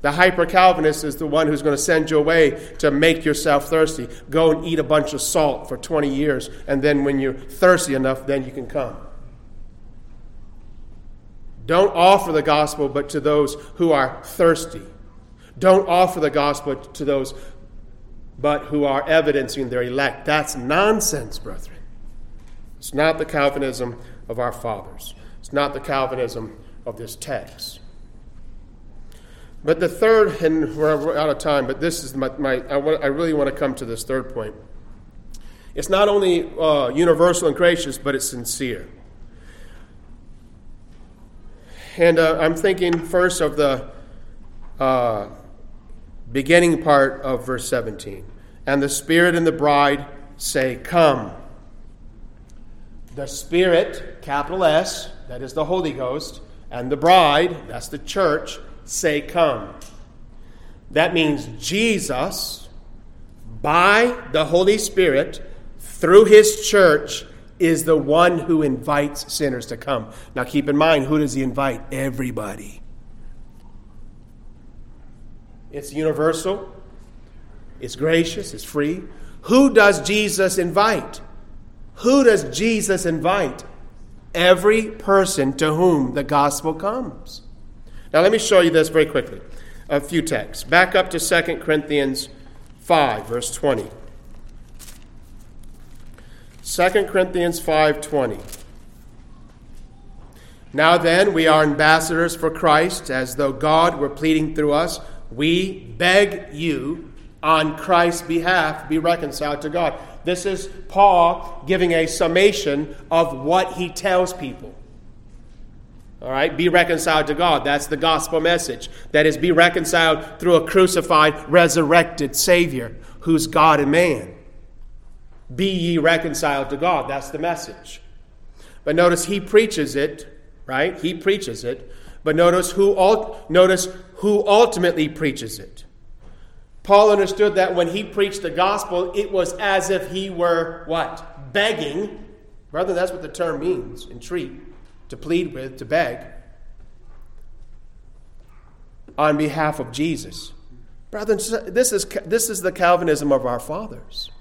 The hyper-Calvinist is the one who's going to send you away to make yourself thirsty. Go and eat a bunch of salt for twenty years, and then when you're thirsty enough, then you can come. Don't offer the gospel but to those who are thirsty. Don't offer the gospel to those but who are evidencing their elect. That's nonsense, brethren. It's not the Calvinism of our fathers. It's not the Calvinism of this text. But the third, and we're out of time, but this is my, my I, want, I really want to come to this third point. It's not only uh, universal and gracious, but it's sincere. And uh, I'm thinking first of the uh, beginning part of verse seventeen. And the Spirit and the bride say, come. The Spirit, capital S, that is the Holy Ghost, and the bride, that's the church, say, come. That means Jesus, by the Holy Spirit, through his church, is the one who invites sinners to come. Now keep in mind, who does he invite? Everybody. It's universal. It's gracious. It's free. Who does Jesus invite? Who does Jesus invite? Every person to whom the gospel comes. Now let me show you this very quickly. A few texts. Back up to Second Corinthians five, verse twenty. Second Corinthians five twenty. Now then, we are ambassadors for Christ, as though God were pleading through us. We beg you, on Christ's behalf, be reconciled to God. This is Paul giving a summation of what he tells people. All right, be reconciled to God. That's the gospel message. That is, be reconciled through a crucified, resurrected Savior who's God and man. Be ye reconciled to God. That's the message. But notice he preaches it, right? He preaches it. But notice who ult- notice who ultimately preaches it. Paul understood that when he preached the gospel, it was as if he were what? Begging. Brother, that's what the term means, entreat, to plead with, to beg. On behalf of Jesus. Brother, this is, this is the Calvinism of our fathers.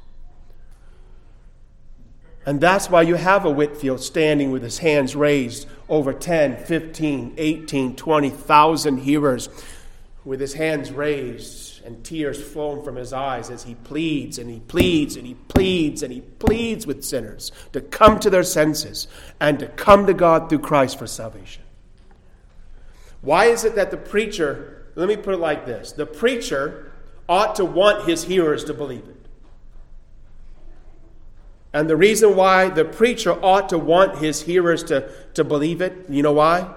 And that's why you have a Whitefield standing with his hands raised over ten, fifteen, eighteen, twenty thousand hearers with his hands raised and tears flowing from his eyes as he pleads and he pleads and he pleads and he pleads with sinners to come to their senses and to come to God through Christ for salvation. Why is it that the preacher, let me put it like this, the preacher ought to want his hearers to believe it. And the reason why the preacher ought to want his hearers to, to believe it, you know why?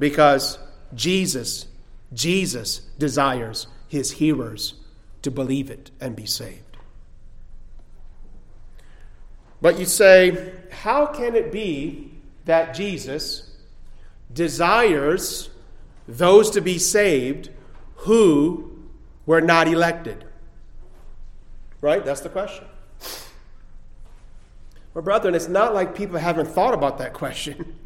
Because Jesus, Jesus desires his hearers to believe it and be saved. But you say, how can it be that Jesus desires those to be saved who were not elected? Right? That's the question. Well, brethren, it's not like people haven't thought about that question.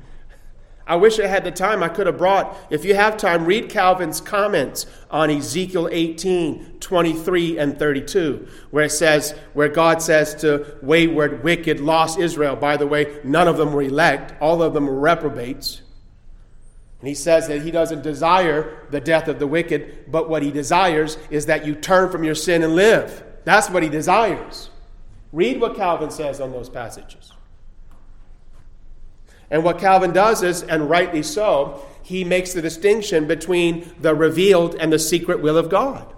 I wish I had the time. I could have brought, if you have time, read Calvin's comments on Ezekiel eighteen, twenty-three and thirty-two, where it says, where God says to wayward, wicked, lost Israel. By the way, none of them were elect. All of them were reprobates. And he says that he doesn't desire the death of the wicked, but what he desires is that you turn from your sin and live. That's what he desires. Read what Calvin says on those passages. And what Calvin does is, and rightly so, he makes the distinction between the revealed and the secret will of God.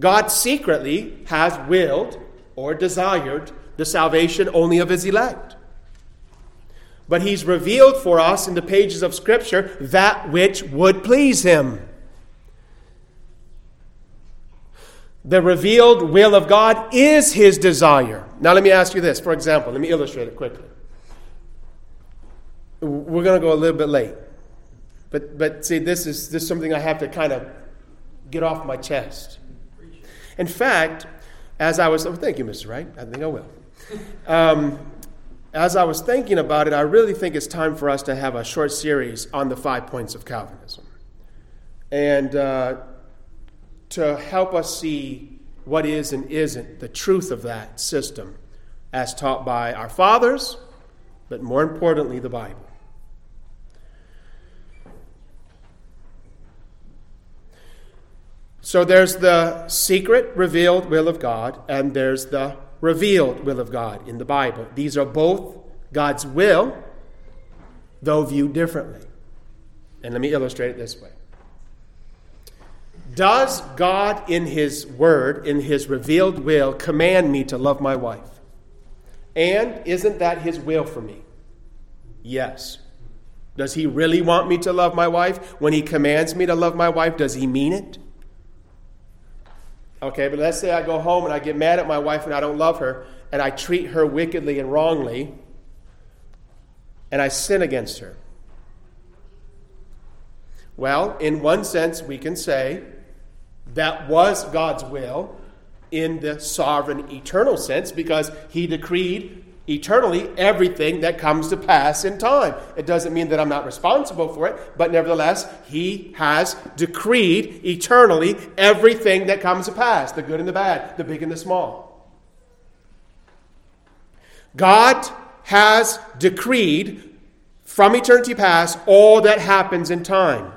God secretly has willed or desired the salvation only of his elect. But he's revealed for us in the pages of Scripture that which would please him. The revealed will of God is his desire. Now let me ask you this. For example, let me illustrate it quickly. We're going to go a little bit late. But but see, this is, this is something I have to kind of get off my chest. In fact, as I was... Oh, thank you, Mister Wright. I think I will. Um, as I was thinking about it, I really think it's time for us to have a short series on the five points of Calvinism. And... Uh, to help us see what is and isn't the truth of that system as taught by our fathers, but more importantly, the Bible. So there's the secret revealed will of God, and there's the revealed will of God in the Bible. These are both God's will, though viewed differently. And let me illustrate it this way. Does God in his word, in his revealed will, command me to love my wife? And isn't that his will for me? Yes. Does he really want me to love my wife? When he commands me to love my wife, does he mean it? Okay, but let's say I go home and I get mad at my wife and I don't love her, and I treat her wickedly and wrongly, and I sin against her. Well, in one sense, we can say that was God's will in the sovereign, eternal sense, because he decreed eternally everything that comes to pass in time. It doesn't mean that I'm not responsible for it, but nevertheless, he has decreed eternally everything that comes to pass, the good and the bad, the big and the small. God has decreed from eternity past all that happens in time.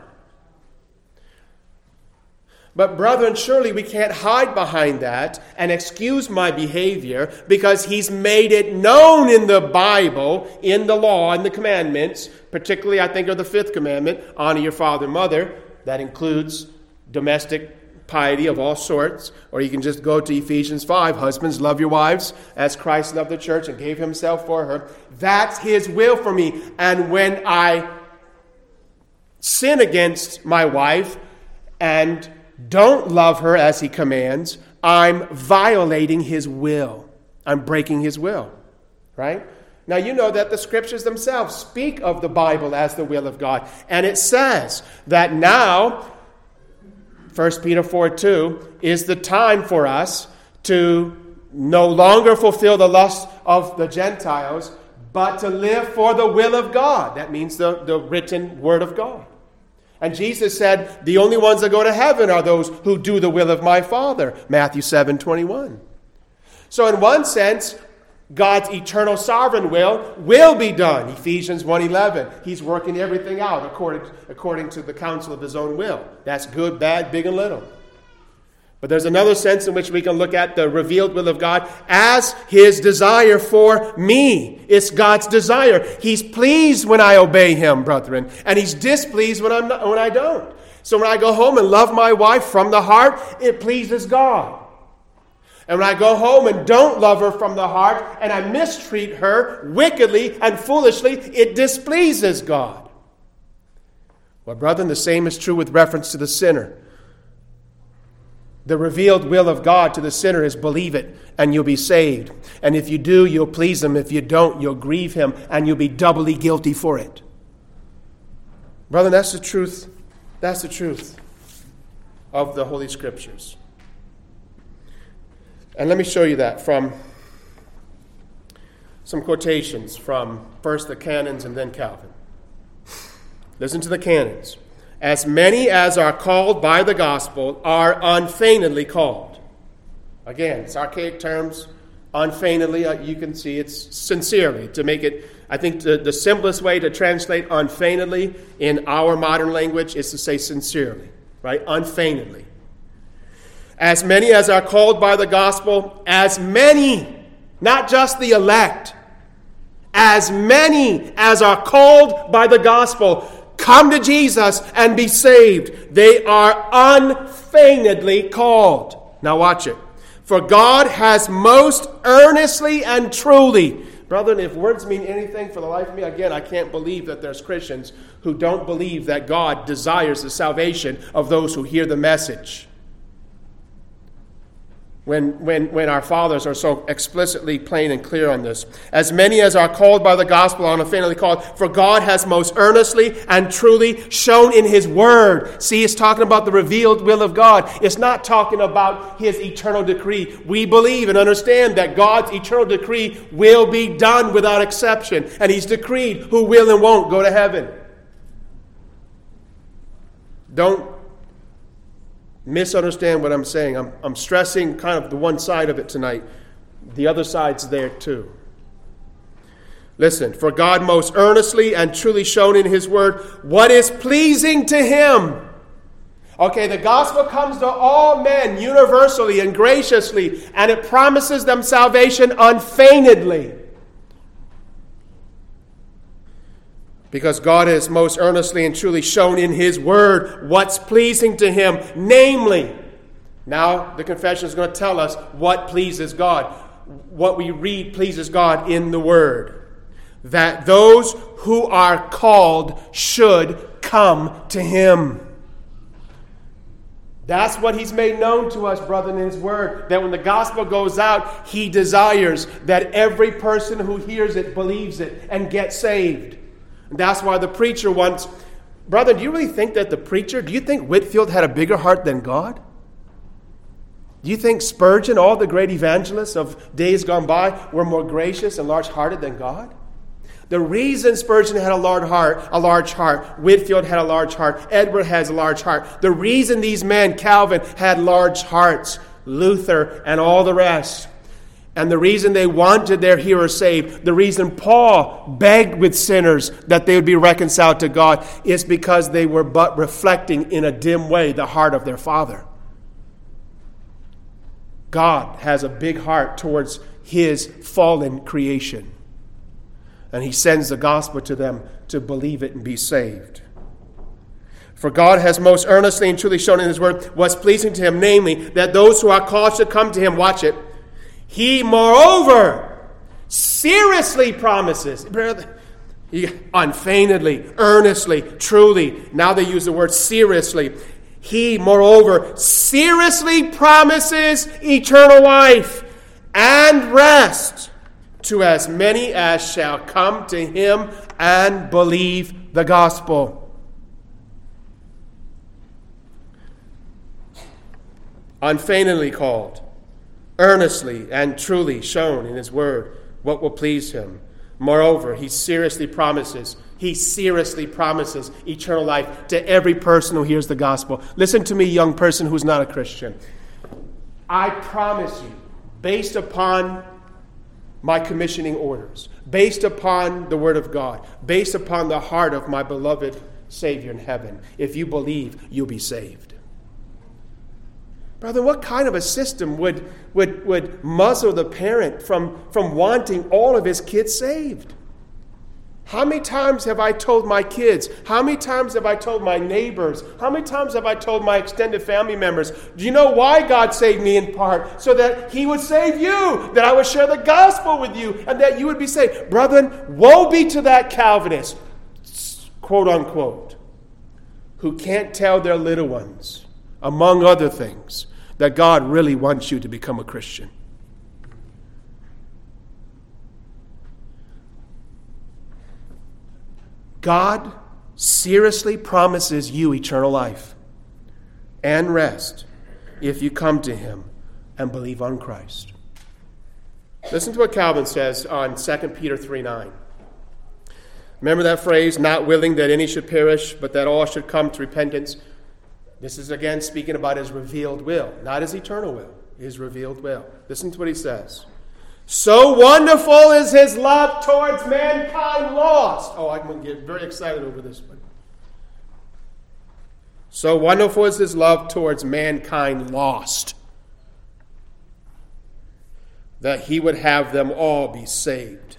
But brethren, surely we can't hide behind that and excuse my behavior, because he's made it known in the Bible, in the law, in the commandments, particularly I think of the fifth commandment, honor your father and mother. That includes domestic piety of all sorts. Or you can just go to Ephesians five, husbands, love your wives as Christ loved the church and gave himself for her. That's his will for me. And when I sin against my wife and don't love her as he commands, I'm violating his will. I'm breaking his will, right? Now, you know that the scriptures themselves speak of the Bible as the will of God. And it says that now, First Peter four two, is the time for us to no longer fulfill the lust of the Gentiles, but to live for the will of God. That means the, the written word of God. And Jesus said, the only ones that go to heaven are those who do the will of my Father. Matthew seven twenty-one. So in one sense, God's eternal sovereign will will be done. Ephesians one eleven. He's working everything out according, according to the counsel of his own will. That's good, bad, big, and little. But there's another sense in which we can look at the revealed will of God as his desire for me. It's God's desire. He's pleased when I obey him, brethren, and he's displeased when I'm not, when I don't. So when I go home and love my wife from the heart, it pleases God. And when I go home and don't love her from the heart and I mistreat her wickedly and foolishly, it displeases God. Well, brethren, the same is true with reference to the sinner. The revealed will of God to the sinner is believe it and you'll be saved. And if you do, you'll please him. If you don't, you'll grieve him and you'll be doubly guilty for it. Brethren, that's the truth. That's the truth of the Holy Scriptures. And let me show you that from some quotations from first the canons and then Calvin. Listen to the canons. As many as are called by the gospel are unfeignedly called. Again, it's archaic terms. Unfeignedly, uh, you can see it's sincerely. To make it, I think the, the simplest way to translate unfeignedly in our modern language is to say sincerely, right? Unfeignedly. As many as are called by the gospel, as many, not just the elect, as many as are called by the gospel, come to Jesus and be saved. They are unfeignedly called. Now watch it. For God has most earnestly and truly. Brethren, if words mean anything for the life of me, again, I can't believe that there's Christians who don't believe that God desires the salvation of those who hear the message. When, when, when our fathers are so explicitly plain and clear on this. As many as are called by the gospel are unfeignedly called, for God has most earnestly and truly shown in his word. See, it's talking about the revealed will of God. It's not talking about his eternal decree. We believe and understand that God's eternal decree will be done without exception. And he's decreed who will and won't go to heaven. Don't misunderstand what I'm saying. I'm, I'm stressing kind of the one side of it tonight. The other side's there too. Listen, for God most earnestly and truly shown in his word what is pleasing to him Okay, the gospel comes to all men universally and graciously, and it promises them salvation unfeignedly. Because God has most earnestly and truly shown in his word what's pleasing to him. Namely, now the confession is going to tell us what pleases God. What we read pleases God in the word. That those who are called should come to him. That's what he's made known to us, brethren, in his word. That when the gospel goes out, he desires that every person who hears it believes it and gets saved. That's why the preacher once... Brother, do you really think that the preacher... Do you think Whitfield had a bigger heart than God? Do you think Spurgeon, all the great evangelists of days gone by, were more gracious and large-hearted than God? The reason Spurgeon had a large heart, a large heart, Whitfield had a large heart, Edward has a large heart. The reason these men, Calvin, had large hearts, Luther, and all the rest... And the reason they wanted their hearers saved, the reason Paul begged with sinners that they would be reconciled to God, is because they were but reflecting in a dim way the heart of their Father. God has a big heart towards his fallen creation. And he sends the gospel to them to believe it and be saved. For God has most earnestly and truly shown in his word what's pleasing to him, namely, that those who are called should come to him. Watch it. He, moreover, seriously promises, unfeignedly, earnestly, truly. Now they use the word seriously. He, moreover, seriously promises eternal life and rest to as many as shall come to him and believe the gospel. Unfeignedly called. Earnestly and truly shown in his word what will please him. Moreover, he seriously promises, he seriously promises eternal life to every person who hears the gospel. Listen to me, young person who's not a Christian. I promise you, based upon my commissioning orders, based upon the word of God, based upon the heart of my beloved Savior in heaven, if you believe, you'll be saved. Brother, what kind of a system would, would, would muzzle the parent from, from wanting all of his kids saved? How many times have I told my kids? How many times have I told my neighbors? How many times have I told my extended family members? Do you know why God saved me in part? So that he would save you, that I would share the gospel with you, and that you would be saved. Brethren, woe be to that Calvinist, quote unquote, who can't tell their little ones, among other things, that God really wants you to become a Christian. God seriously promises you eternal life and rest if you come to him and believe on Christ. Listen to what Calvin says on Second Peter three nine. Remember that phrase, not willing that any should perish, but that all should come to repentance. This is, again, speaking about his revealed will, not his eternal will, his revealed will. Listen to what he says. So wonderful is his love towards mankind lost. Oh, I'm going to get very excited over this one. So wonderful is his love towards mankind lost, that he would have them all be saved,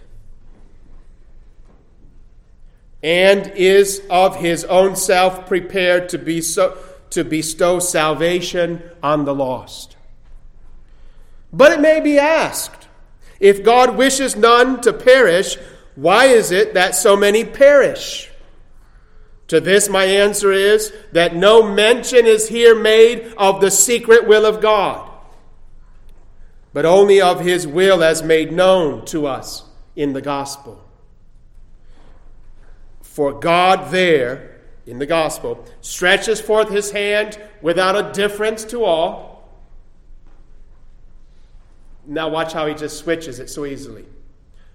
and is of his own self prepared to be so... to bestow salvation on the lost. But it may be asked, if God wishes none to perish, why is it that so many perish? To this my answer is that no mention is here made of the secret will of God, but only of his will as made known to us in the gospel. For God there, in the gospel, stretches forth his hand without a difference to all. Now watch how he just switches it so easily.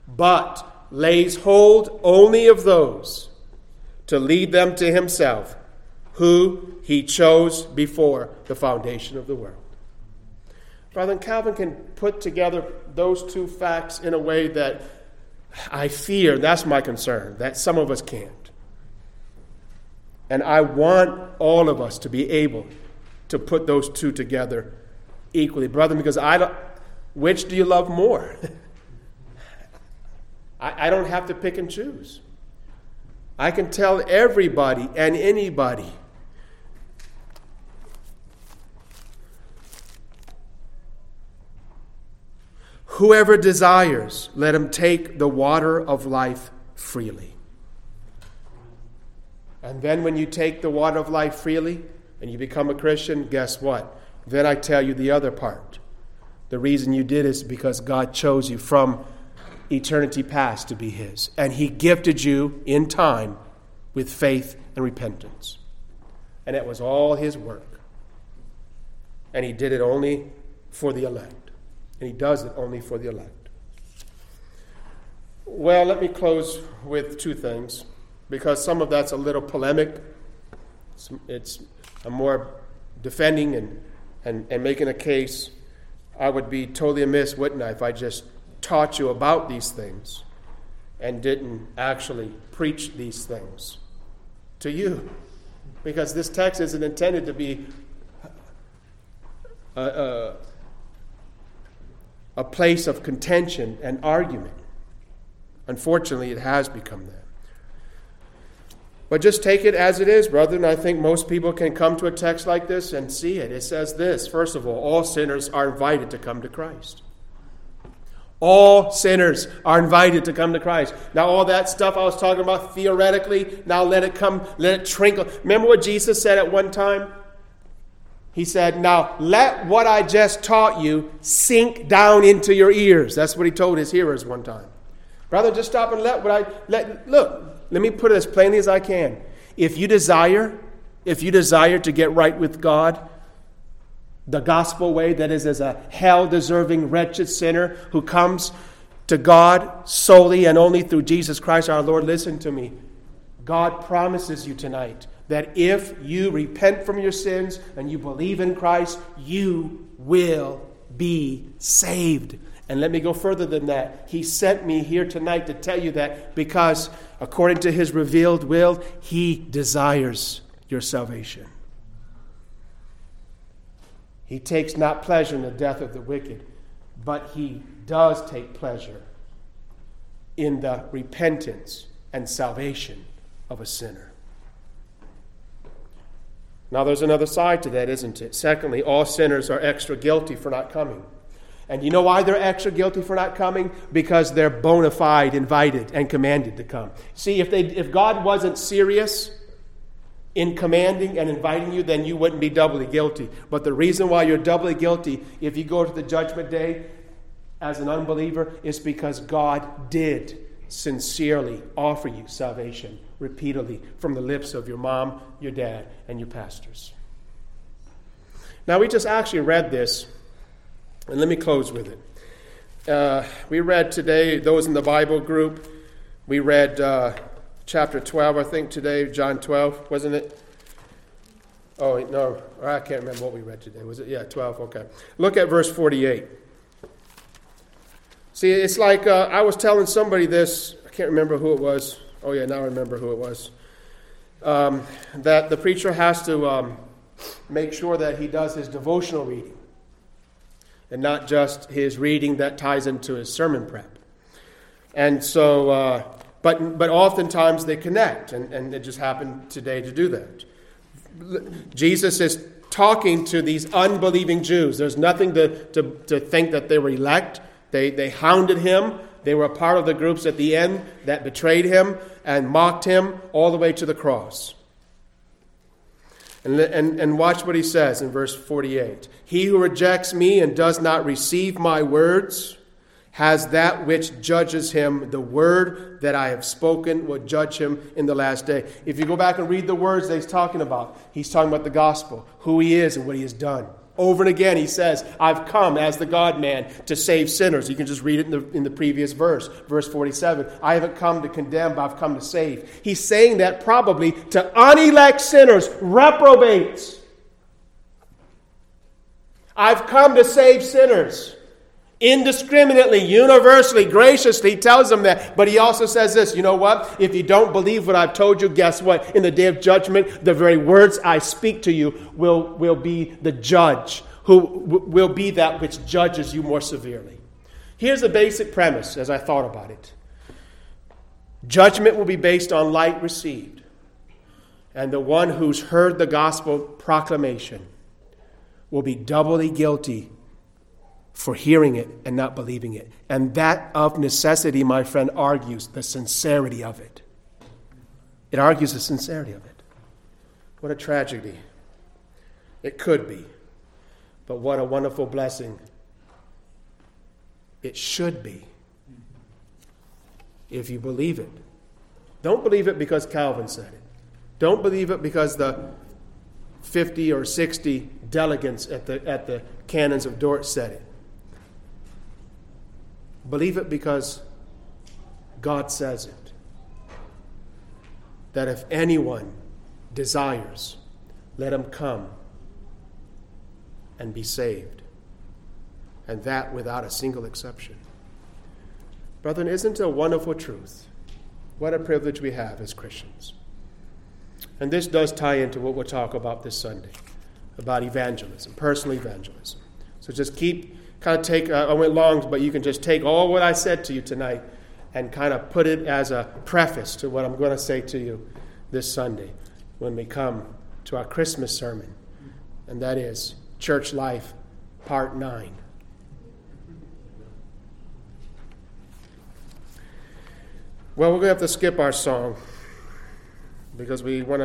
But lays hold only of those to lead them to himself, who he chose before the foundation of the world. Brother, Calvin can put together those two facts in a way that I fear, that's my concern, that some of us can't. And I want all of us to be able to put those two together equally. Brethren, because I don't, which do you love more? I, I don't have to pick and choose. I can tell everybody and anybody whoever desires, let him take the water of life freely. And then when you take the water of life freely and you become a Christian, guess what? Then I tell you the other part. The reason you did is because God chose you from eternity past to be his. And he gifted you in time with faith and repentance. And it was all his work. And he did it only for the elect. And he does it only for the elect. Well, let me close with two things, because some of that's a little polemic. It's, it's I'm more defending and, and, and making a case. I would be totally amiss, wouldn't I, if I just taught you about these things and didn't actually preach these things to you. Because this text isn't intended to be a... Uh, uh, a place of contention and argument. Unfortunately, it has become that. But just take it as it is, brethren. I think most people can come to a text like this and see it. It says this, first of all, all sinners are invited to come to Christ. All sinners are invited to come to Christ. Now, all that stuff I was talking about theoretically, now let it come, let it trickle. Remember what Jesus said at one time? He said, now let what I just taught you sink down into your ears. That's what he told his hearers one time. Brother, just stop and let what I, let. look, let me put it as plainly as I can. If you desire, if you desire to get right with God, the gospel way, that is as a hell-deserving, wretched sinner who comes to God solely and only through Jesus Christ our Lord, listen to me. God promises you tonight that if you repent from your sins and you believe in Christ, you will be saved. And let me go further than that. He sent me here tonight to tell you that because according to his revealed will, he desires your salvation. He takes not pleasure in the death of the wicked, but he does take pleasure in the repentance and salvation of a sinner. Now, there's another side to that, isn't it? Secondly, all sinners are extra guilty for not coming. And you know why they're extra guilty for not coming? Because they're bona fide, invited, and commanded to come. See, if they, if God wasn't serious in commanding and inviting you, then you wouldn't be doubly guilty. But the reason why you're doubly guilty if you go to the judgment day as an unbeliever is because God did sincerely offer you salvation repeatedly from the lips of your mom, your dad, and your pastors. Now, we just actually read this, and let me close with it. Uh, we read today, those in the Bible group, we read uh, chapter twelve, I think today, John twelve, wasn't it? Oh, no, I can't remember what we read today. Was it? Yeah, twelve, okay. Look at verse forty-eight. See, it's like uh, I was telling somebody this. I can't remember who it was. Oh, yeah, now I remember who it was. Um, that the preacher has to um, make sure that he does his devotional reading and not just his reading that ties into his sermon prep. And so, uh, but but oftentimes they connect, and, and it just happened today to do that. Jesus is talking to these unbelieving Jews. There's nothing to, to, to think that they were elect. They they hounded him. They were a part of the groups at the end that betrayed him and mocked him all the way to the cross. And, and, and watch what he says in verse forty-eight. He who rejects me and does not receive my words has that which judges him. The word that I have spoken will judge him in the last day. If you go back and read the words that he's talking about, he's talking about the gospel, who he is and what he has done. Over and again, he says, I've come as the God-man to save sinners. You can just read it in the, in the previous verse, verse forty-seven. I haven't come to condemn, but I've come to save. He's saying that probably to unelect sinners, reprobates. I've come to save sinners. indiscriminately, universally, graciously, he tells them that. But he also says this, you know what? If you don't believe what I've told you, guess what? In the day of judgment, the very words I speak to you will, will be the judge, who w- will be that which judges you more severely. Here's the basic premise as I thought about it. Judgment will be based on light received. And the one who's heard the gospel proclamation will be doubly guilty for hearing it and not believing it. And that, of necessity, my friend, argues the sincerity of it. It argues the sincerity of it. What a tragedy it could be, but what a wonderful blessing it should be if you believe it. Don't believe it because Calvin said it. Don't believe it because the fifty or sixty delegates at the at the canons of Dort said it. Believe it because God says it. That if anyone desires, let him come and be saved. And that without a single exception. Brethren, isn't it a wonderful truth? What a privilege we have as Christians. And this does tie into what we'll talk about this Sunday, about evangelism, personal evangelism. So just keep, kind of take, uh, I went long, but you can just take all what I said to you tonight and kind of put it as a preface to what I'm going to say to you this Sunday when we come to our Christmas sermon. And that is Church Life, Part nine. Well, we're going to have to skip our song because we want to